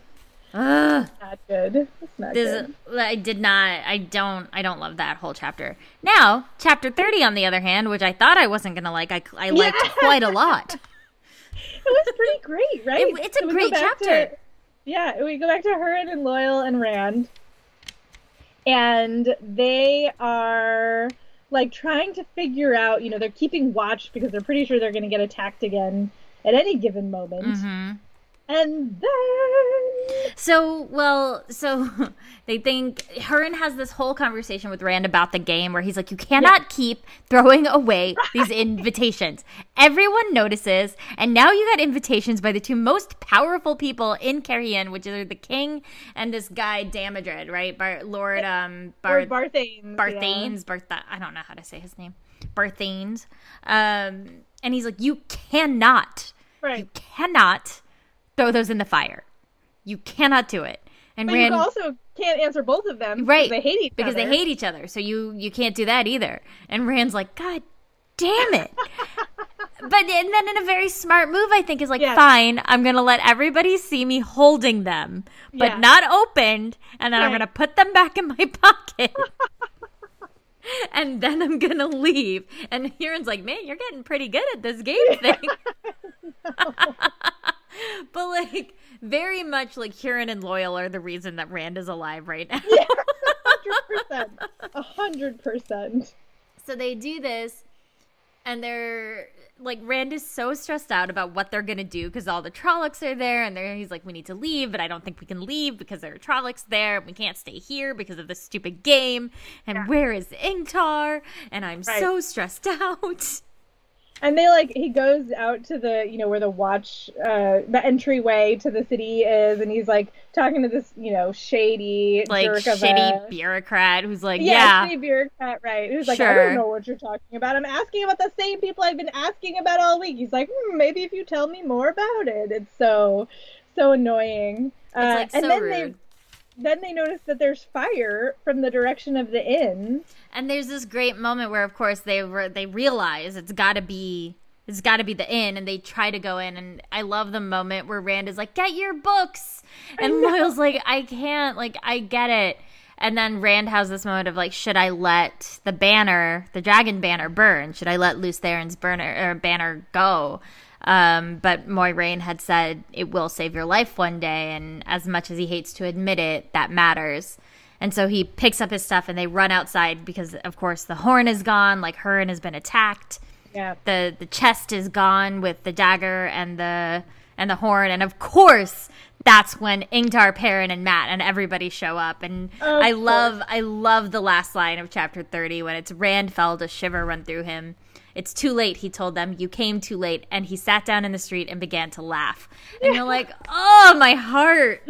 Ugh. That's not good. That's not this good. Is, I did not. I don't. I don't love that whole chapter. Now, chapter thirty, on the other hand, which I thought I wasn't going to like, I, I liked yeah. quite a lot. It was pretty great, right? It, it's a so great chapter. To, yeah. We go back to Heron and Loial and Rand. And they are, like, trying to figure out, you know, they're keeping watch because they're pretty sure they're going to get attacked again at any given moment. Mm-hmm. And then... So, well, so they think... Heron has this whole conversation with Rand about the game where he's like, you cannot yeah. keep throwing away right. these invitations. Everyone notices, and now you got invitations by the two most powerful people in Cairhien, which are the king and this guy Damodred, right? Bar- Lord um, Bar- Lord Barthanes. Barthanes. Yeah. Barth- I don't know how to say his name. Barthanes. Um, and he's like, you cannot. Right. You cannot... throw those in the fire. You cannot do it. And but Rand, you also can't answer both of them right, because they hate each because other. Because they hate each other. So you, you can't do that either. And Rand's like, God damn it. But and then in a very smart move, I think, is like, yeah. fine, I'm going to let everybody see me holding them, but yeah. not opened. And then right. I'm going to put them back in my pocket. And then I'm going to leave. And Heron's like, man, you're getting pretty good at this game yeah. thing. But, like, very much, like, Huron and Loial are the reason that Rand is alive right now. Yeah, one hundred percent. one hundred percent. So they do this, and they're, like, Rand is so stressed out about what they're going to do because all the Trollocs are there, and they're, he's like, we need to leave, but I don't think we can leave because there are Trollocs there, and we can't stay here because of this stupid game, and yeah. where is Ingtar? And I'm right. so stressed out. And they, like, he goes out to the, you know, where the watch, uh, the entryway to the city is, and he's, like, talking to this, you know, shady, like, jerk of shitty a... bureaucrat who's like, yeah. Yeah, shitty bureaucrat, right. Who's like, sure. I don't know what you're talking about. I'm asking about the same people I've been asking about all week. He's like, hmm, maybe if you tell me more about it. It's so, so annoying. It's, uh, like, so and then rude. They... Then they notice that there's fire from the direction of the inn. And there's this great moment where, of course, they re- they realize it's got to be it's got to be the inn, and they try to go in. And I love the moment where Rand is like, "Get your books," and Loial's like, "I can't. Like, I get it." And then Rand has this moment of like, "Should I let the banner, the dragon banner, burn? Should I let loose Theron's burner or banner go?" Um, but Moiraine had said it will save your life one day, and as much as he hates to admit it, that matters. And so he picks up his stuff and they run outside because, of course, the horn is gone, like Heron has been attacked. Yeah. The the chest is gone with the dagger and the and the horn, and of course that's when Ingtar, Perrin, and Matt and everybody show up. And oh, I love I love the last line of chapter thirty when it's Rand felt a shiver run through him. It's too late, he told them. You came too late. And he sat down in the street and began to laugh. And yeah. You're like, oh, my heart.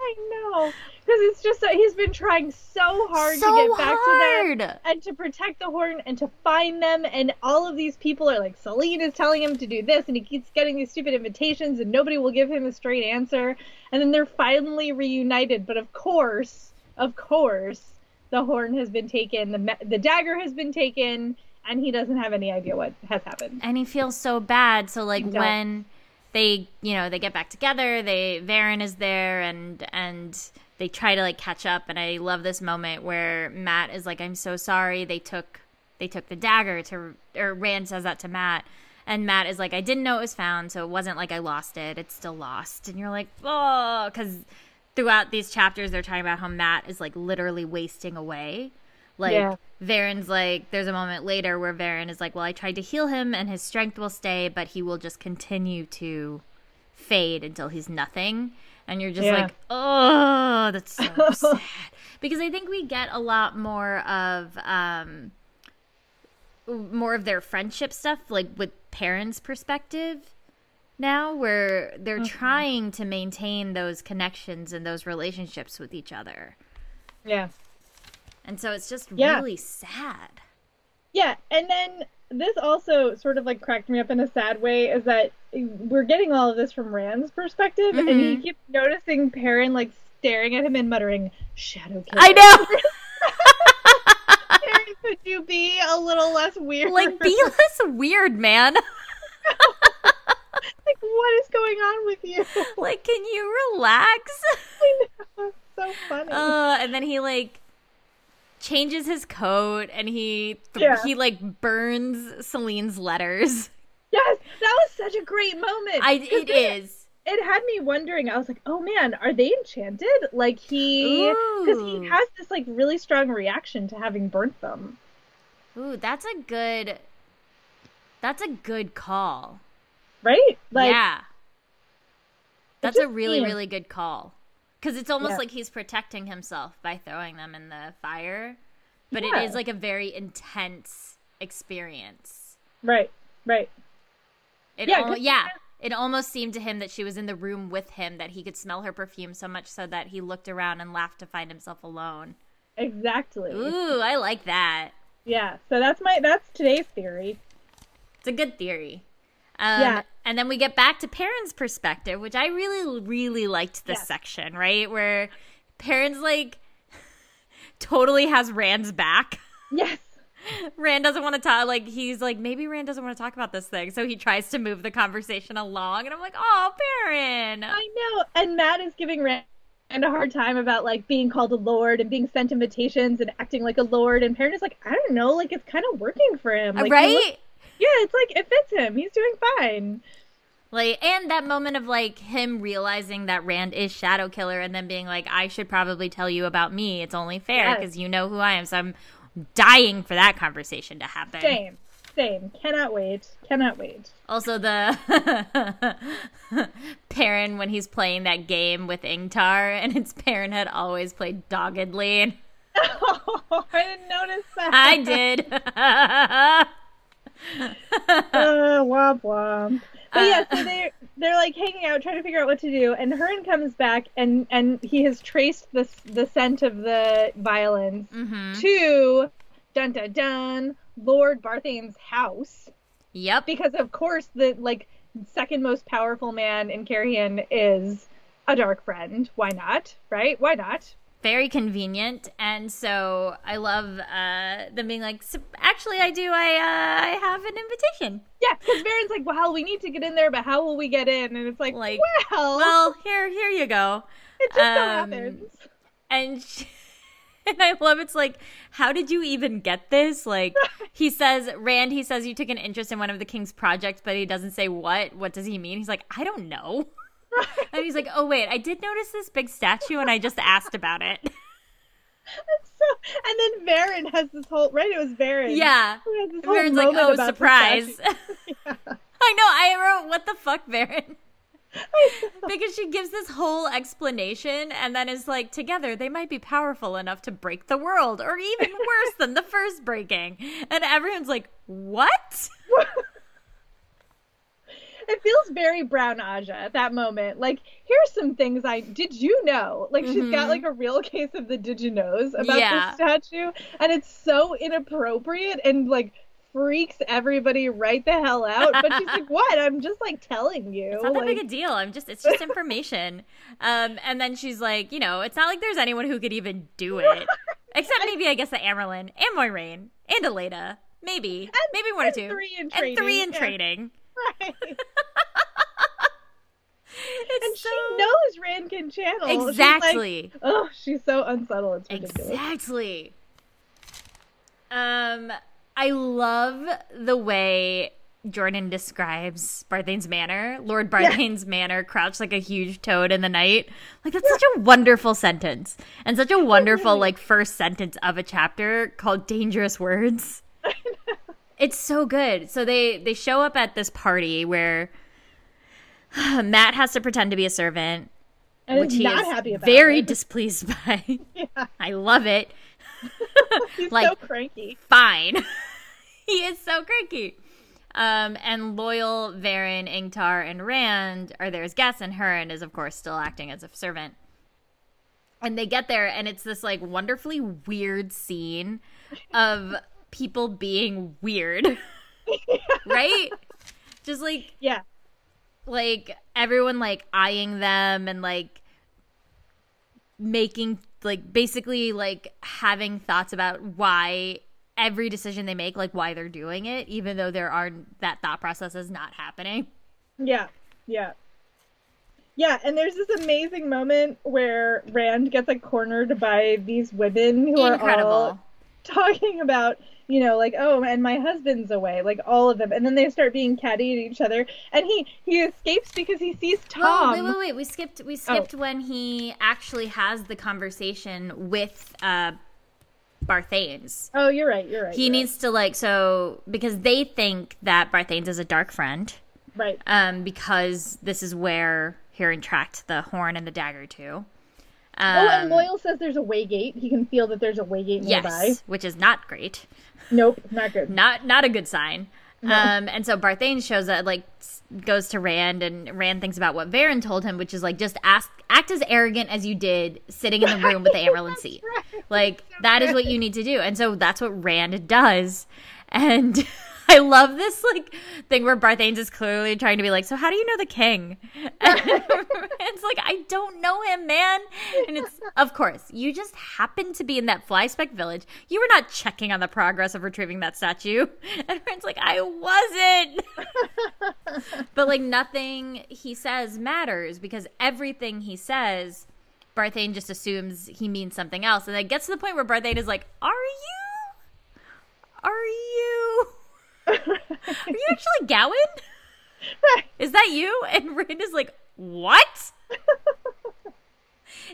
I know. Because it's just that he's been trying so hard so to get back hard. to them and to protect the horn and to find them. And all of these people are like, Celine is telling him to do this. And he keeps getting these stupid invitations and nobody will give him a straight answer. And then they're finally reunited. But of course, of course, the horn has been taken. The, ma- the dagger has been taken. And he doesn't have any idea what has happened. And he feels so bad. So, like, when they, you know, they get back together, they Verin is there, and and they try to, like, catch up. And I love this moment where Matt is like, I'm so sorry. They took they took the dagger to, or Rand says that to Matt. And Matt is like, I didn't know it was found, so it wasn't like I lost it. It's still lost. And you're like, oh, because throughout these chapters, they're talking about how Matt is, like, literally wasting away. Like, yeah. Verin's like, there's a moment later where Verin is like, well, I tried to heal him and his strength will stay, but he will just continue to fade until he's nothing. And you're just yeah. like, oh, that's so sad. Because I think we get a lot more of, um, more of their friendship stuff, like with Perrin's perspective now, where they're okay. trying to maintain those connections and those relationships with each other. Yeah. And so it's just yeah. really sad. Yeah, and then this also sort of, like, cracked me up in a sad way is that we're getting all of this from Rand's perspective, mm-hmm. and he keeps noticing Perrin, like, staring at him and muttering, Shadow Killer. I know! Perrin, could you be a little less weird? Like, be less weird, man. Like, what is going on with you? Like, can you relax? I know, it's so funny. Uh, and then he, like... changes his coat, and he th- yeah. he like burns Celine's letters. Yes, that was such a great moment. I, it they, is. It had me wondering. I was like, oh man, are they enchanted? Like he, because he has this like really strong reaction to having burnt them. Ooh, that's a good. That's a good call. Right? Like, yeah. That's a really mean. really good call. Because it's almost yeah. like he's protecting himself by throwing them in the fire. But yeah. it is like a very intense experience. Right, right. It yeah, al- yeah, it almost seemed to him that she was in the room with him, that he could smell her perfume so much so that he looked around and laughed to find himself alone. Exactly. Ooh, I like that. Yeah, so that's my that's today's theory. It's a good theory. Um, yeah. And then we get back to Perrin's perspective, which I really, really liked this yeah. section, right? Where Perrin's like totally has Rand's back. Yes. Rand doesn't want to talk. Like, he's like, maybe Rand doesn't want to talk about this thing. So he tries to move the conversation along. And I'm like, oh, Perrin. I know. And Matt is giving Rand a hard time about like being called a lord and being sent invitations and acting like a lord. And Perrin is like, I don't know. Like, it's kind of working for him. Like, right? Yeah, it's like, it fits him. He's doing fine. Like, and that moment of, like, him realizing that Rand is Shadow Killer and then being like, I should probably tell you about me. It's only fair because yes. you know who I am. So I'm dying for that conversation to happen. Same. Same. Cannot wait. Cannot wait. Also, the Perrin, when he's playing that game with Ingtar, and it's Perrin had always played doggedly. And... oh, I didn't notice that. I did. uh, womp womp. But yeah, so they're, they're like hanging out, trying to figure out what to do, and Heron comes back, and, and he has traced the, the scent of the violins mm-hmm. to, dun-dun-dun, Lord Barthane's house. Yep. Because, of course, the, like, second most powerful man in Cairhien is a dark friend. Why not? Right? Why not? Very convenient. And so I love uh, them being like, actually, I do. I uh, I have an invitation. Yeah, because Verin's like, well, we need to get in there, but how will we get in? And it's like, like well. Well, here, here you go. It just um, so happens. And she- And I love it's like, how did you even get this? Like, he says, Rand, he says you took an interest in one of the king's projects, but he doesn't say what. What does he mean? He's like, I don't know. Right. And he's like, oh, wait, I did notice this big statue and I just asked about it. So, and then Verin has this whole, right? It was Verin. Yeah. Verin's like, oh, surprise. Yeah. I know. I wrote, what the fuck, Verin? Because she gives this whole explanation and then is like, together they might be powerful enough to break the world, or even worse than the first breaking. And everyone's like, what? It feels very Brown Aja at that moment. Like, here's some things I did you know? Like, mm-hmm. she's got like a real case of the did you knows about yeah. the statue. And it's so inappropriate and like freaks everybody right the hell out, but she's like, what? I'm just like telling you. It's not that like... big a deal. I'm just, it's just information. um, and then she's like, you know, it's not like there's anyone who could even do it. Except maybe, I guess, the Amarylline and Moiraine and Elena. Maybe. And, maybe one or two. Three in training. And three in yeah. training. Right. It's and so... she knows Rand can channel. Exactly. She's like, oh, she's so unsubtle. It's ridiculous. Exactly. Um... I love the way Jordan describes Barthane's Manor, Lord Barthane's yeah. Manor, crouched like a huge toad in the night. Like, that's yeah. such a wonderful sentence, and such a wonderful, like, first sentence of a chapter called Dangerous Words. It's so good. So they, they show up at this party where Matt has to pretend to be a servant, and which he is very it. displeased by. Yeah. I love it. He's like, so cranky. Fine. He is so cranky. Um, and Loial, Verin, Ingtar, and Rand are there as guests, and Heron is, of course, still acting as a servant. And they get there, and it's this, like, wonderfully weird scene of people being weird. Right? Just, like... Yeah. Like, everyone, like, eyeing them and, like, making... like basically like having thoughts about why every decision they make, like why they're doing it, even though there are that thought process is not happening. Yeah. Yeah. Yeah. And there's this amazing moment where Rand gets like cornered by these women who Incredible. Are all talking about, you know, like, oh, and my husband's away, like all of them. And then they start being catty at each other. And he, he escapes because he sees Tom. Oh, wait, wait, wait. We skipped we skipped oh. when he actually has the conversation with uh, Barthanes. Oh, you're right, you're right. He you're needs right. to, like, so, because they think that Barthanes is a dark friend. Right. Um, because this is where Heron tracked the horn and the dagger to. Um, oh, and Loial says there's a waygate. He can feel that there's a waygate nearby. Yes, which is not great. Nope, not good. Not not a good sign. No. Um, and so Barthanes shows up, like, goes to Rand, and Rand thinks about what Verin told him, which is, like, just ask, act as arrogant as you did sitting in the room with the Amarylline seat. Right. Like, so that is what you need to do. And so that's what Rand does. And... I love this, like, thing where Barthanes is clearly trying to be like, so how do you know the king? And it's like, I don't know him, man. And it's, of course, you just happened to be in that fly-speck village. You were not checking on the progress of retrieving that statue. And Rand's like, I wasn't. But, like, nothing he says matters because everything he says, Barthane just assumes he means something else. And it gets to the point where Barthane is like, are you? Are you? Are you actually Gowan? Is that you? And Rand is like, what?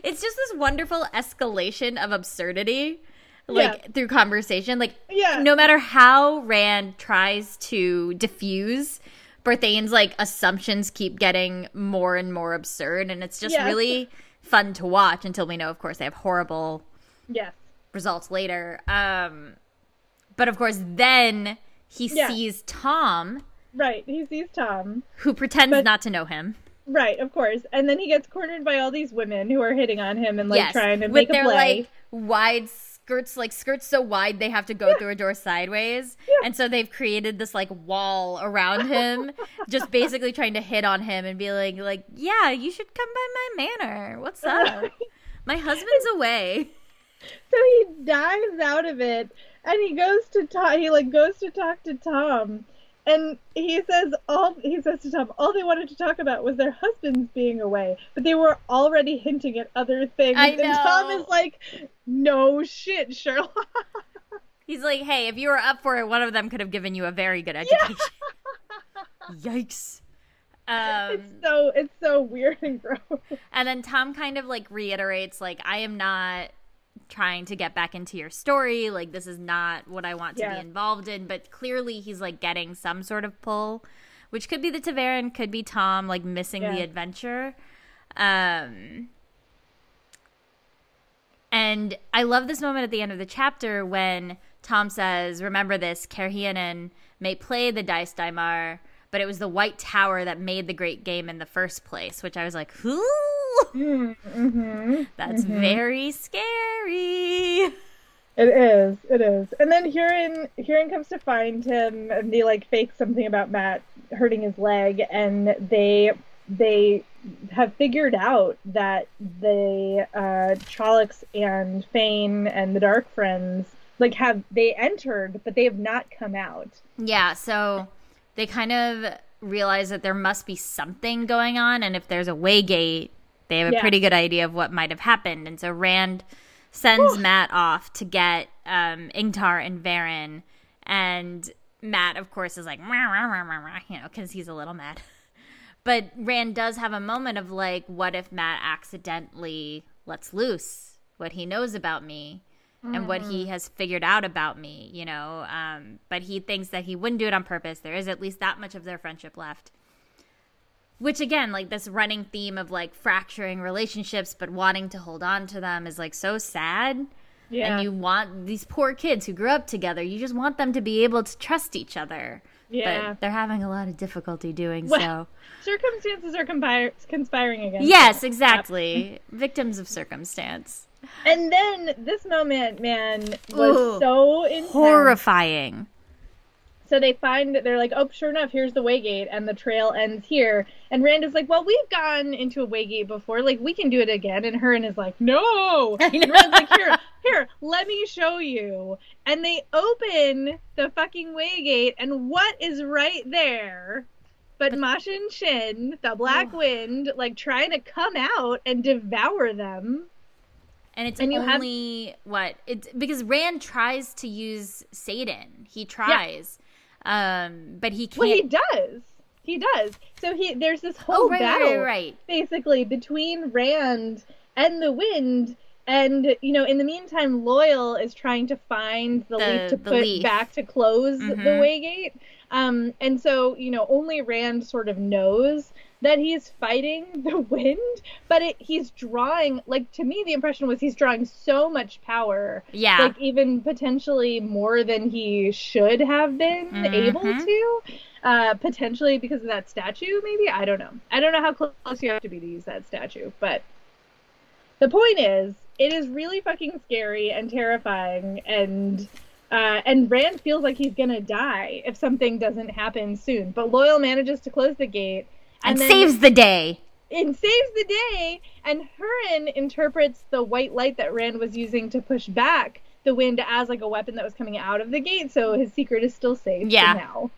It's just this wonderful escalation of absurdity, like, yeah. through conversation. Like, yeah. no matter how Rand tries to diffuse, Barthane's, like, assumptions keep getting more and more absurd. And it's just yes. really fun to watch until we know, of course, they have horrible yes. results later. Um, but, of course, then... He yeah. sees Tom. Right, he sees Tom. Who pretends but, not to know him. Right, of course. And then he gets cornered by all these women who are hitting on him and, like, yes. trying to With make their, a play. Like, wide skirts, like, skirts so wide they have to go yeah. through a door sideways. Yeah. And so they've created this, like, wall around him, just basically trying to hit on him and be like, like, yeah, you should come by my manor. What's up? My husband's away. So he dives out of it, and he goes to talk, he, like, goes to talk to Tom. And he says all he says to Tom, all they wanted to talk about was their husbands being away, but they were already hinting at other things. I know. And Tom is like, no shit, Sherlock. He's like, hey, if you were up for it, one of them could have given you a very good education. Yeah. Yikes. Um, it's so it's so weird and gross. And then Tom kind of like reiterates, like, I am not trying to get back into your story, like, this is not what I want to yeah. be involved in, but clearly he's like getting some sort of pull, which could be the Taverin, could be Tom, like, missing yeah. the adventure. Um and I love this moment at the end of the chapter when Tom says, remember this, Cairhien may play the dice daimar, but it was the White Tower that made the great game in the first place, which I was like, who? Mm-hmm. That's mm-hmm. very scary. It is. It is. And then Heron, Heron comes to find him, and they like fake something about Matt hurting his leg, and they they have figured out that the uh, Trollocs and Fain and the Dark Friends like have they entered, but they have not come out. Yeah. So they kind of realize that there must be something going on, and if there's a way gate. They have a yeah. pretty good idea of what might have happened. And so Rand sends Ooh. Matt off to get um, Ingtar and Verin. And Matt, of course, is like, wah, wah, wah, wah, wah, you know, because he's a little mad. But Rand does have a moment of like, what if Matt accidentally lets loose what he knows about me mm-hmm. and what he has figured out about me, you know? Um, but he thinks that he wouldn't do it on purpose. There is at least that much of their friendship left. Which, again, like, this running theme of, like, fracturing relationships but wanting to hold on to them is, like, so sad. Yeah. And you want these poor kids who grew up together, you just want them to be able to trust each other. Yeah. But they're having a lot of difficulty doing well, so. Circumstances are conspir- conspiring against Yes, them. Exactly. Victims of circumstance. And then this moment, man, was Ooh, so intense. Horrifying. So they find that they're like, oh, sure enough, here's the waygate, and the trail ends here. And Rand is like, well, we've gone into a waygate before. Like, we can do it again. And Heron is like, no. And Rand's like, here, here, let me show you. And they open the fucking waygate, and what is right there? But Machin Shin, the Black oh. Wind, like, trying to come out and devour them. And it's and only, have... what, it's because Rand tries to use Satan. He tries. Yeah. Um, but he can't. Well, he does. He does. So he there's this whole oh, right, battle, right, right. basically, between Rand and the Wind. And, you know, in the meantime, Loial is trying to find the, the leaf to the put leaf. back to close mm-hmm. the waygate. Um, and so, you know, only Rand sort of knows that he's fighting the Wind, but it, he's drawing, like, to me, the impression was he's drawing so much power. Yeah. Like, even potentially more than he should have been mm-hmm. able to. Uh, potentially because of that statue, maybe? I don't know. I don't know how close you have to be to use that statue, but the point is, it is really fucking scary and terrifying, and... Uh, and Rand feels like he's gonna die if something doesn't happen soon. But Loial manages to close the gate. And, and then, saves the day. And saves the day. And Heron interprets the white light that Rand was using to push back the Wind as like a weapon that was coming out of the gate. So his secret is still safe yeah. for now.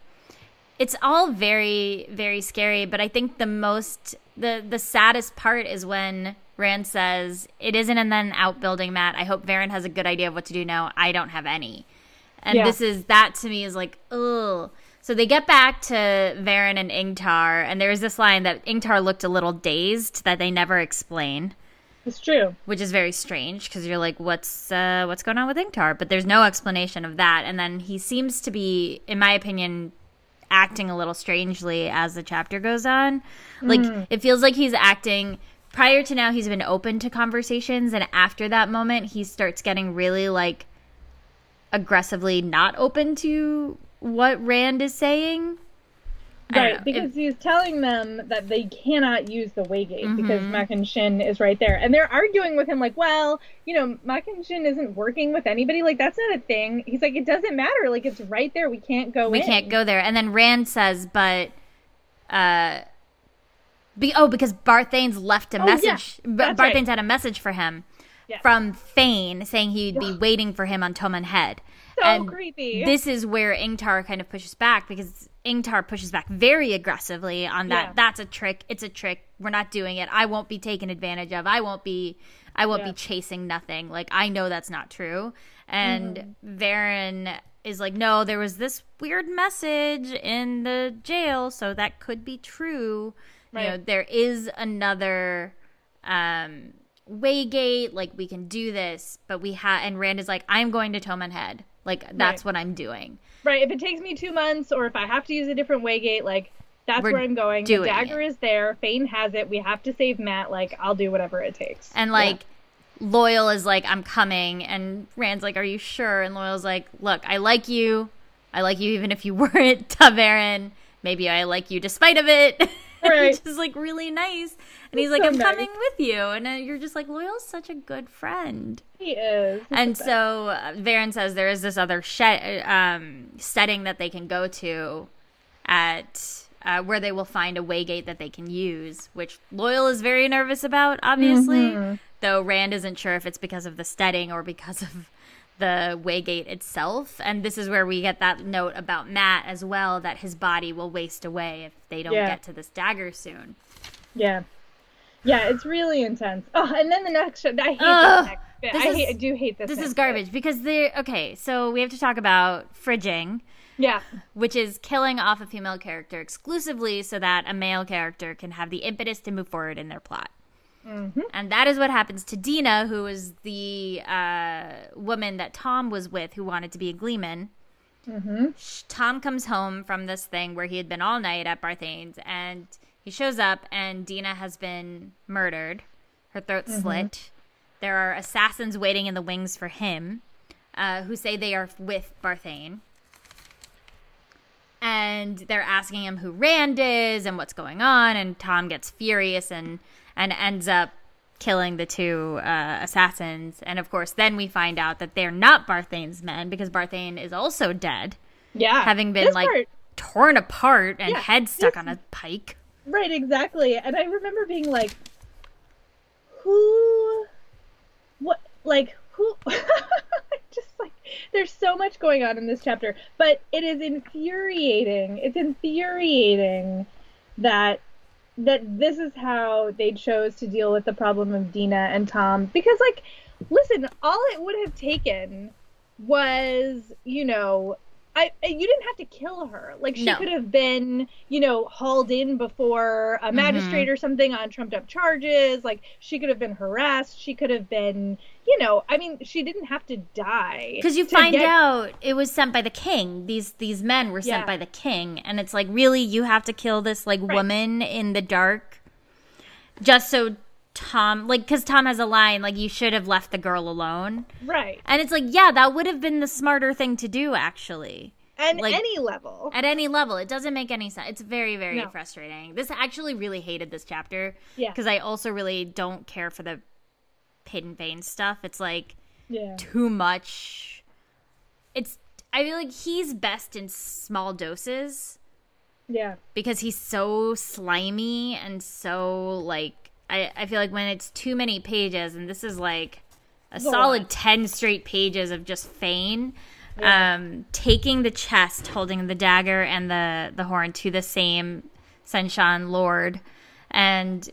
It's all very, very scary. But I think the most, the, the saddest part is when Rand says, it isn't and then outbuilding, Matt. I hope Verin has a good idea of what to do now. I don't have any. And yeah. this is, that to me is like, ugh. So they get back to Verin and Ingtar, and there's this line that Ingtar looked a little dazed that they never explain. It's true. Which is very strange, because you're like, what's uh, what's going on with Ingtar? But there's no explanation of that. And then he seems to be, in my opinion, acting a little strangely as the chapter goes on. Like, mm. it feels like he's acting... Prior to now, he's been open to conversations, and after that moment, he starts getting really, like... aggressively not open to what Rand is saying. Right, because it, he's telling them that they cannot use the Waygate mm-hmm. because Machin Shin is right there. And they're arguing with him like, well, you know, Machin Shin isn't working with anybody. Like, that's not a thing. He's like, it doesn't matter. Like, it's right there. We can't go we in. We can't go there. And then Rand says, but... Uh, be, oh, because Barthanes left a oh, message. Yeah. That's Barthanes right. had a message for him yeah. from Fain saying he'd be waiting for him on Toman Head. So and creepy. This is where Ingtar kind of pushes back, because Ingtar pushes back very aggressively on that. Yeah. That's a trick. It's a trick. We're not doing it. I won't be taken advantage of. I won't be I won't yeah. be chasing nothing. Like, I know that's not true. And mm-hmm. Verin is like, no, there was this weird message in the jail, so that could be true. Right. You know, there is another um Waygate, like, we can do this, but we have, and Rand is like, I'm going to Toman Head. Like, that's right. what I'm doing. Right. If it takes me two months or if I have to use a different Waygate, like, that's We're where I'm going. The dagger it. Is there. Fain has it. We have to save Matt. Like, I'll do whatever it takes. And, like, yeah. Loial is like, I'm coming. And Rand's like, are you sure? And Loyal's like, look, I like you. I like you even if you weren't Taverin. Maybe I like you despite of it. Right. Which is, like, really nice. And he's, he's like, so I'm nice. Coming with you. And uh, you're just like, Loyal's such a good friend. He is. He's and so uh, Verin says there is this other sh- um, setting that they can go to at uh, where they will find a Waygate that they can use, which Loial is very nervous about, obviously. Mm-hmm. Though Rand isn't sure if it's because of the setting or because of the Waygate itself. And this is where we get that note about Matt as well, that his body will waste away if they don't yeah. get to this dagger soon. Yeah. Yeah, it's really intense. Oh, and then the next show. I hate uh, this next bit. This I, is, hate, I do hate this This next is garbage bit. Because they're... Okay, so we have to talk about fridging. Yeah. Which is killing off a female character exclusively so that a male character can have the impetus to move forward in their plot. Mm-hmm. And that is what happens to Dena, who is the uh, woman that Tom was with who wanted to be a gleeman. Mm-hmm. Tom comes home from this thing where he had been all night at Barthanes, and he shows up, and Dena has been murdered, her throat mm-hmm. slit. There are assassins waiting in the wings for him uh, who say they are with Barthane. And they're asking him who Rand is and what's going on, and Tom gets furious and... and ends up killing the two uh, assassins. And, of course, then we find out that they're not Barthane's men, because Barthane is also dead. Yeah. Having been, like, part. torn apart and yeah, head stuck this... on a pike. Right, exactly. And I remember being like, who... What? Like, who... Just, like, there's so much going on in this chapter. But it is infuriating. It's infuriating that... that this is how they chose to deal with the problem of Dena and Tom. Because, like, listen, all it would have taken was, you know, I you didn't have to kill her. Like, she no. could have been, you know, hauled in before a magistrate mm-hmm. or something on trumped-up charges. Like, she could have been harassed. She could have been, you know, I mean, she didn't have to die. Because you find get... out it was sent by the king. These these men were sent yeah. by the king. And it's like, really, you have to kill this, like, right. woman in the dark? Just so Tom, like, because Tom has a line, like, you should have left the girl alone. Right. And it's like, yeah, that would have been the smarter thing to do, actually. At like, any level. At any level. It doesn't make any sense. It's very, very no. frustrating. This I actually really hated this chapter. Yeah. Because I also really don't care for the Hidden Vein stuff. It's like yeah. too much. It's I feel like he's best in small doses. Yeah. Because he's so slimy and so like I, I feel like when it's too many pages, and this is like a Go solid on. ten straight pages of just Fain yeah. um, taking the chest, holding the dagger and the, the horn to the same Seanchan lord, and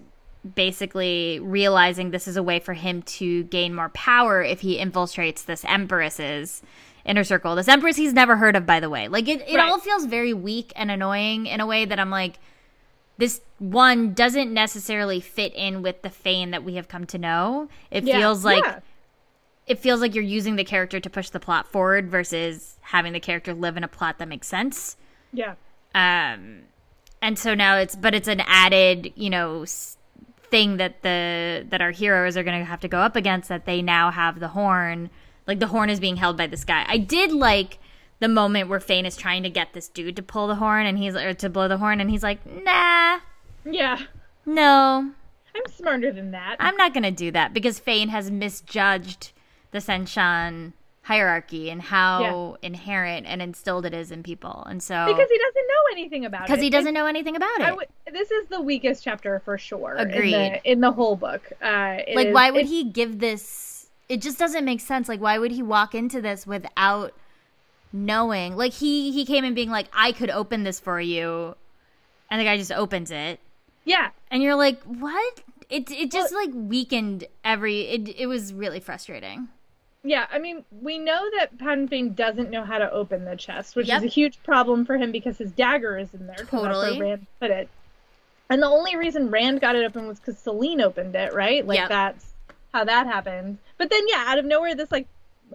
basically realizing this is a way for him to gain more power if he infiltrates this Empress's inner circle. This Empress he's never heard of, by the way. Like, it, it right. all feels very weak and annoying in a way that I'm like, this one doesn't necessarily fit in with the Fain that we have come to know. It yeah. feels like yeah. it feels like you're using the character to push the plot forward versus having the character live in a plot that makes sense. Yeah. Um, and so now it's, but it's an added, you know, thing that the that our heroes are going to have to go up against, that they now have the horn. Like, the horn is being held by this guy. I did like the moment where Fain is trying to get this dude to pull the horn and he's or to blow the horn, and he's like, nah. Yeah. No. I'm smarter than that. I'm not going to do that, because Fain has misjudged the Seanchan hierarchy and how yeah. inherent and instilled it is in people. And so because he doesn't know anything about it. Because he doesn't and know anything about it. I w- this is the weakest chapter for sure. Agreed. In the, in the whole book. Uh, like, is, why would he give this? It just doesn't make sense. Like, why would he walk into this without knowing? Like, he, he came in being like, I could open this for you. And the guy just opens it. Yeah. And you're like, what? It it just, well, like, weakened every... It it was really frustrating. Yeah, I mean, we know that Padan Fain doesn't know how to open the chest, which yep. is a huge problem for him because his dagger is in there. Totally. Rand put it. And the only reason Rand got it open was because Celine opened it, right? Like, yep. that's how that happened. But then, yeah, out of nowhere, this, like,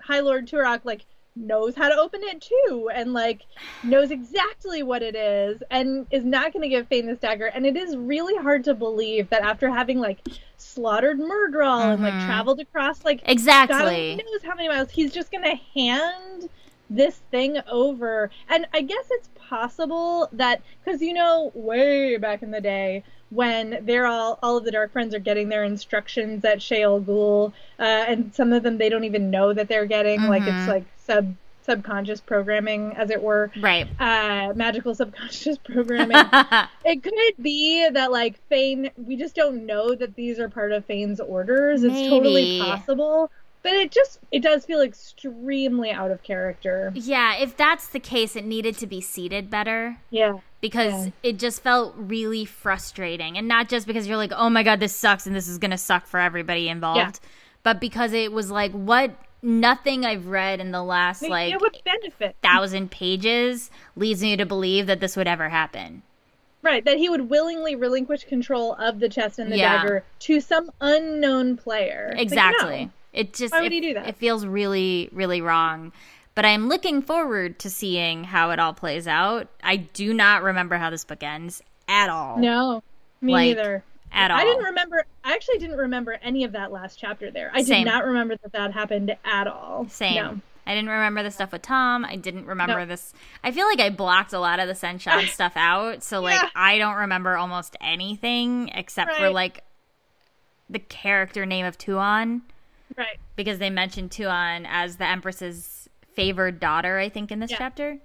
High Lord Turak, like, knows how to open it too, and like knows exactly what it is, and is not going to give Fain this dagger. And it is really hard to believe that after having like slaughtered Murdral mm-hmm. and like traveled across like exactly God only knows how many miles, he's just going to hand this thing over. And I guess it's possible that because you know way back in the day when they're all all of the Dark Friends are getting their instructions at Sheol Ghul, uh, and some of them they don't even know that they're getting mm-hmm. like it's like sub subconscious programming, as it were, right? Uh, magical subconscious programming. It could be that like Fain, we just don't know that these are part of Fain's orders. Maybe. It's totally possible. But it just, it does feel extremely out of character. Yeah, if that's the case, it needed to be seated better. Yeah. Because yeah. it just felt really frustrating. And not just because you're like, oh my God, this sucks and this is going to suck for everybody involved. Yeah. But because it was like, what, nothing I've read in the last I mean, like it would benefit. thousand pages leads me to believe that this would ever happen. Right, that he would willingly relinquish control of the chest and the yeah. dagger to some unknown player. Exactly. Like, no. It just Why would he do that? It feels really, really wrong. But I'm looking forward to seeing how it all plays out. I do not remember how this book ends at all. No, me like, neither. At all. I didn't remember. I actually didn't remember any of that last chapter there. I Same. did not remember that that happened at all. Same. No. I didn't remember the stuff with Tom. I didn't remember no. this. I feel like I blocked a lot of the Seanchan stuff out. So, like, yeah. I don't remember almost anything except right. for, like, the character name of Tuon. Right. Because they mentioned Tuon as the Empress's favored daughter, I think, in this yeah. chapter. Yeah.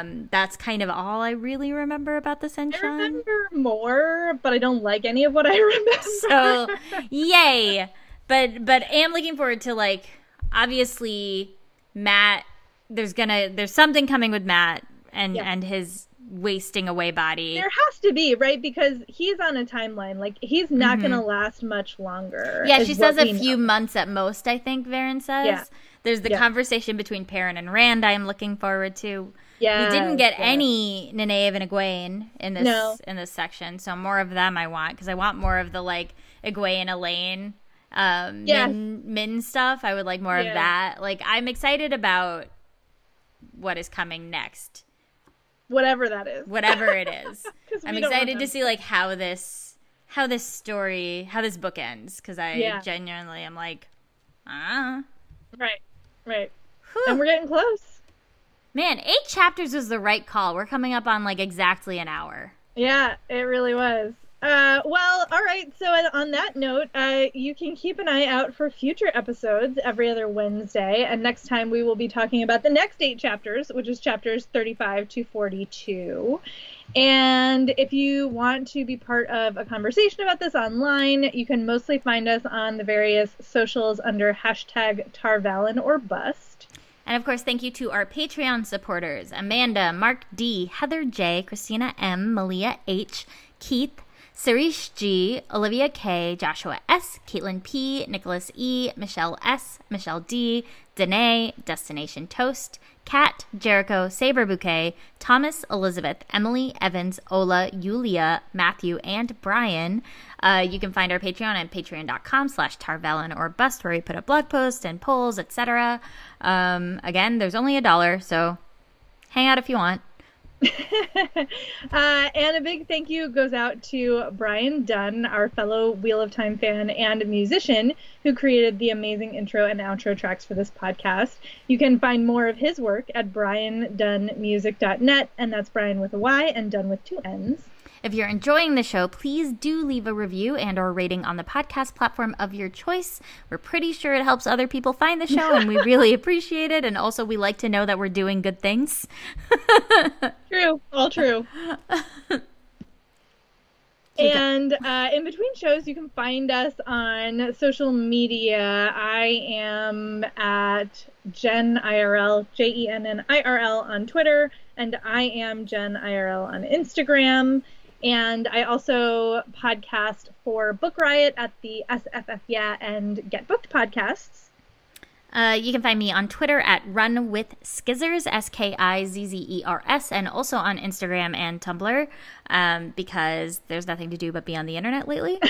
Um, that's kind of all I really remember about the Seanchan. I remember more, but I don't like any of what I remember. So, yay. But but I am looking forward to, like, obviously, Matt, there's gonna, there's something coming with Matt and, yeah. and his wasting away body. There has to be, right? Because he's on a timeline. Like, he's not mm-hmm. going to last much longer. Yeah, she says a few know. months at most, I think Verin says. Yeah. There's the yeah. conversation between Perrin and Rand I'm looking forward to. Yeah. We didn't get yeah. any Neneve and Egwene in this no. in this section, so more of them I want, because I want more of the, like, Egwene, Elaine, um, yes. Min, Min stuff. I would like more yeah. of that. Like, I'm excited about what is coming next. Whatever that is. Whatever it is. I'm excited to see like how this how this story, how this book ends, because I yeah. genuinely am like, ah. Right, right. Whew. And we're getting close. Man, eight chapters was the right call. We're coming up on like exactly an hour. Yeah, it really was. Uh, well, all right. So on that note, uh, you can keep an eye out for future episodes every other Wednesday. And next time we will be talking about the next eight chapters, which is chapters thirty-five to forty-two. And if you want to be part of a conversation about this online, you can mostly find us on the various socials under hashtag Tarvalin or Bust. And, of course, thank you to our Patreon supporters, Amanda, Mark D, Heather J, Christina M, Malia H, Keith, Sarish G, Olivia K, Joshua S, Caitlin P, Nicholas E, Michelle S, Michelle D, Danae, Destination Toast, Kat, Jericho, Saber Bouquet, Thomas, Elizabeth, Emily, Evans, Ola, Yulia, Matthew, and Brian. Uh, you can find our Patreon at patreon.com slash Tarvalin or Bust, where we put up blog posts and polls, et cetera. Um, again, there's only a dollar, so hang out if you want. uh, and a big thank you goes out to Brian Dunn, our fellow Wheel of Time fan and musician, who created the amazing intro and outro tracks for this podcast. You can find more of his work at brian dunn music dot net, and that's Brian with a Y and Dunn with two N's. If you're enjoying the show, please do leave a review and or rating on the podcast platform of your choice. We're pretty sure it helps other people find the show, and we really appreciate it. And also, we like to know that we're doing good things. True. All true. And uh, in between shows, you can find us on social media. I am at Jenn I R L, J E N N I R L on Twitter, and I am Jenn I R L on Instagram. And I also podcast for Book Riot at the S F F Yeah and Get Booked podcasts. Uh, you can find me on Twitter at runwithskizzers, S K I Z Z E R S, and also on Instagram and Tumblr, um, because there's nothing to do but be on the internet lately. uh,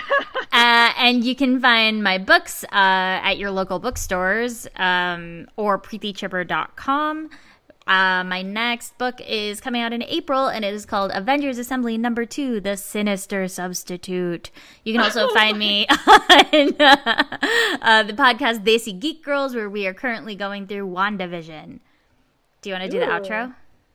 and you can find my books uh, at your local bookstores um, or preeti chhibber dot com. Uh, my next book is coming out in April, and it is called Avengers Assembly Number Two: The Sinister Substitute. You can also oh find me on uh, uh, the podcast Desi Geek Girls, where we are currently going through WandaVision. Do you want to do Ooh. the outro?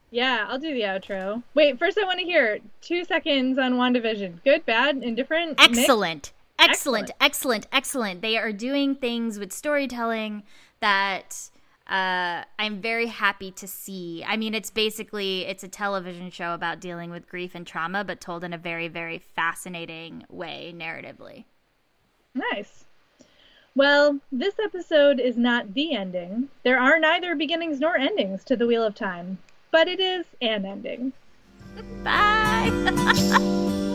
Yeah, I'll do the outro. Wait, first I want to hear two seconds on WandaVision. Good, bad, indifferent, excellent, excellent, excellent, excellent, excellent. They are doing things with storytelling that. Uh, I'm very happy to see. I mean, it's basically, it's a television show about dealing with grief and trauma, but told in a very, very fascinating way narratively. Nice. Well, this episode is not the ending. There are neither beginnings nor endings to the Wheel of Time, but it is an ending. Bye!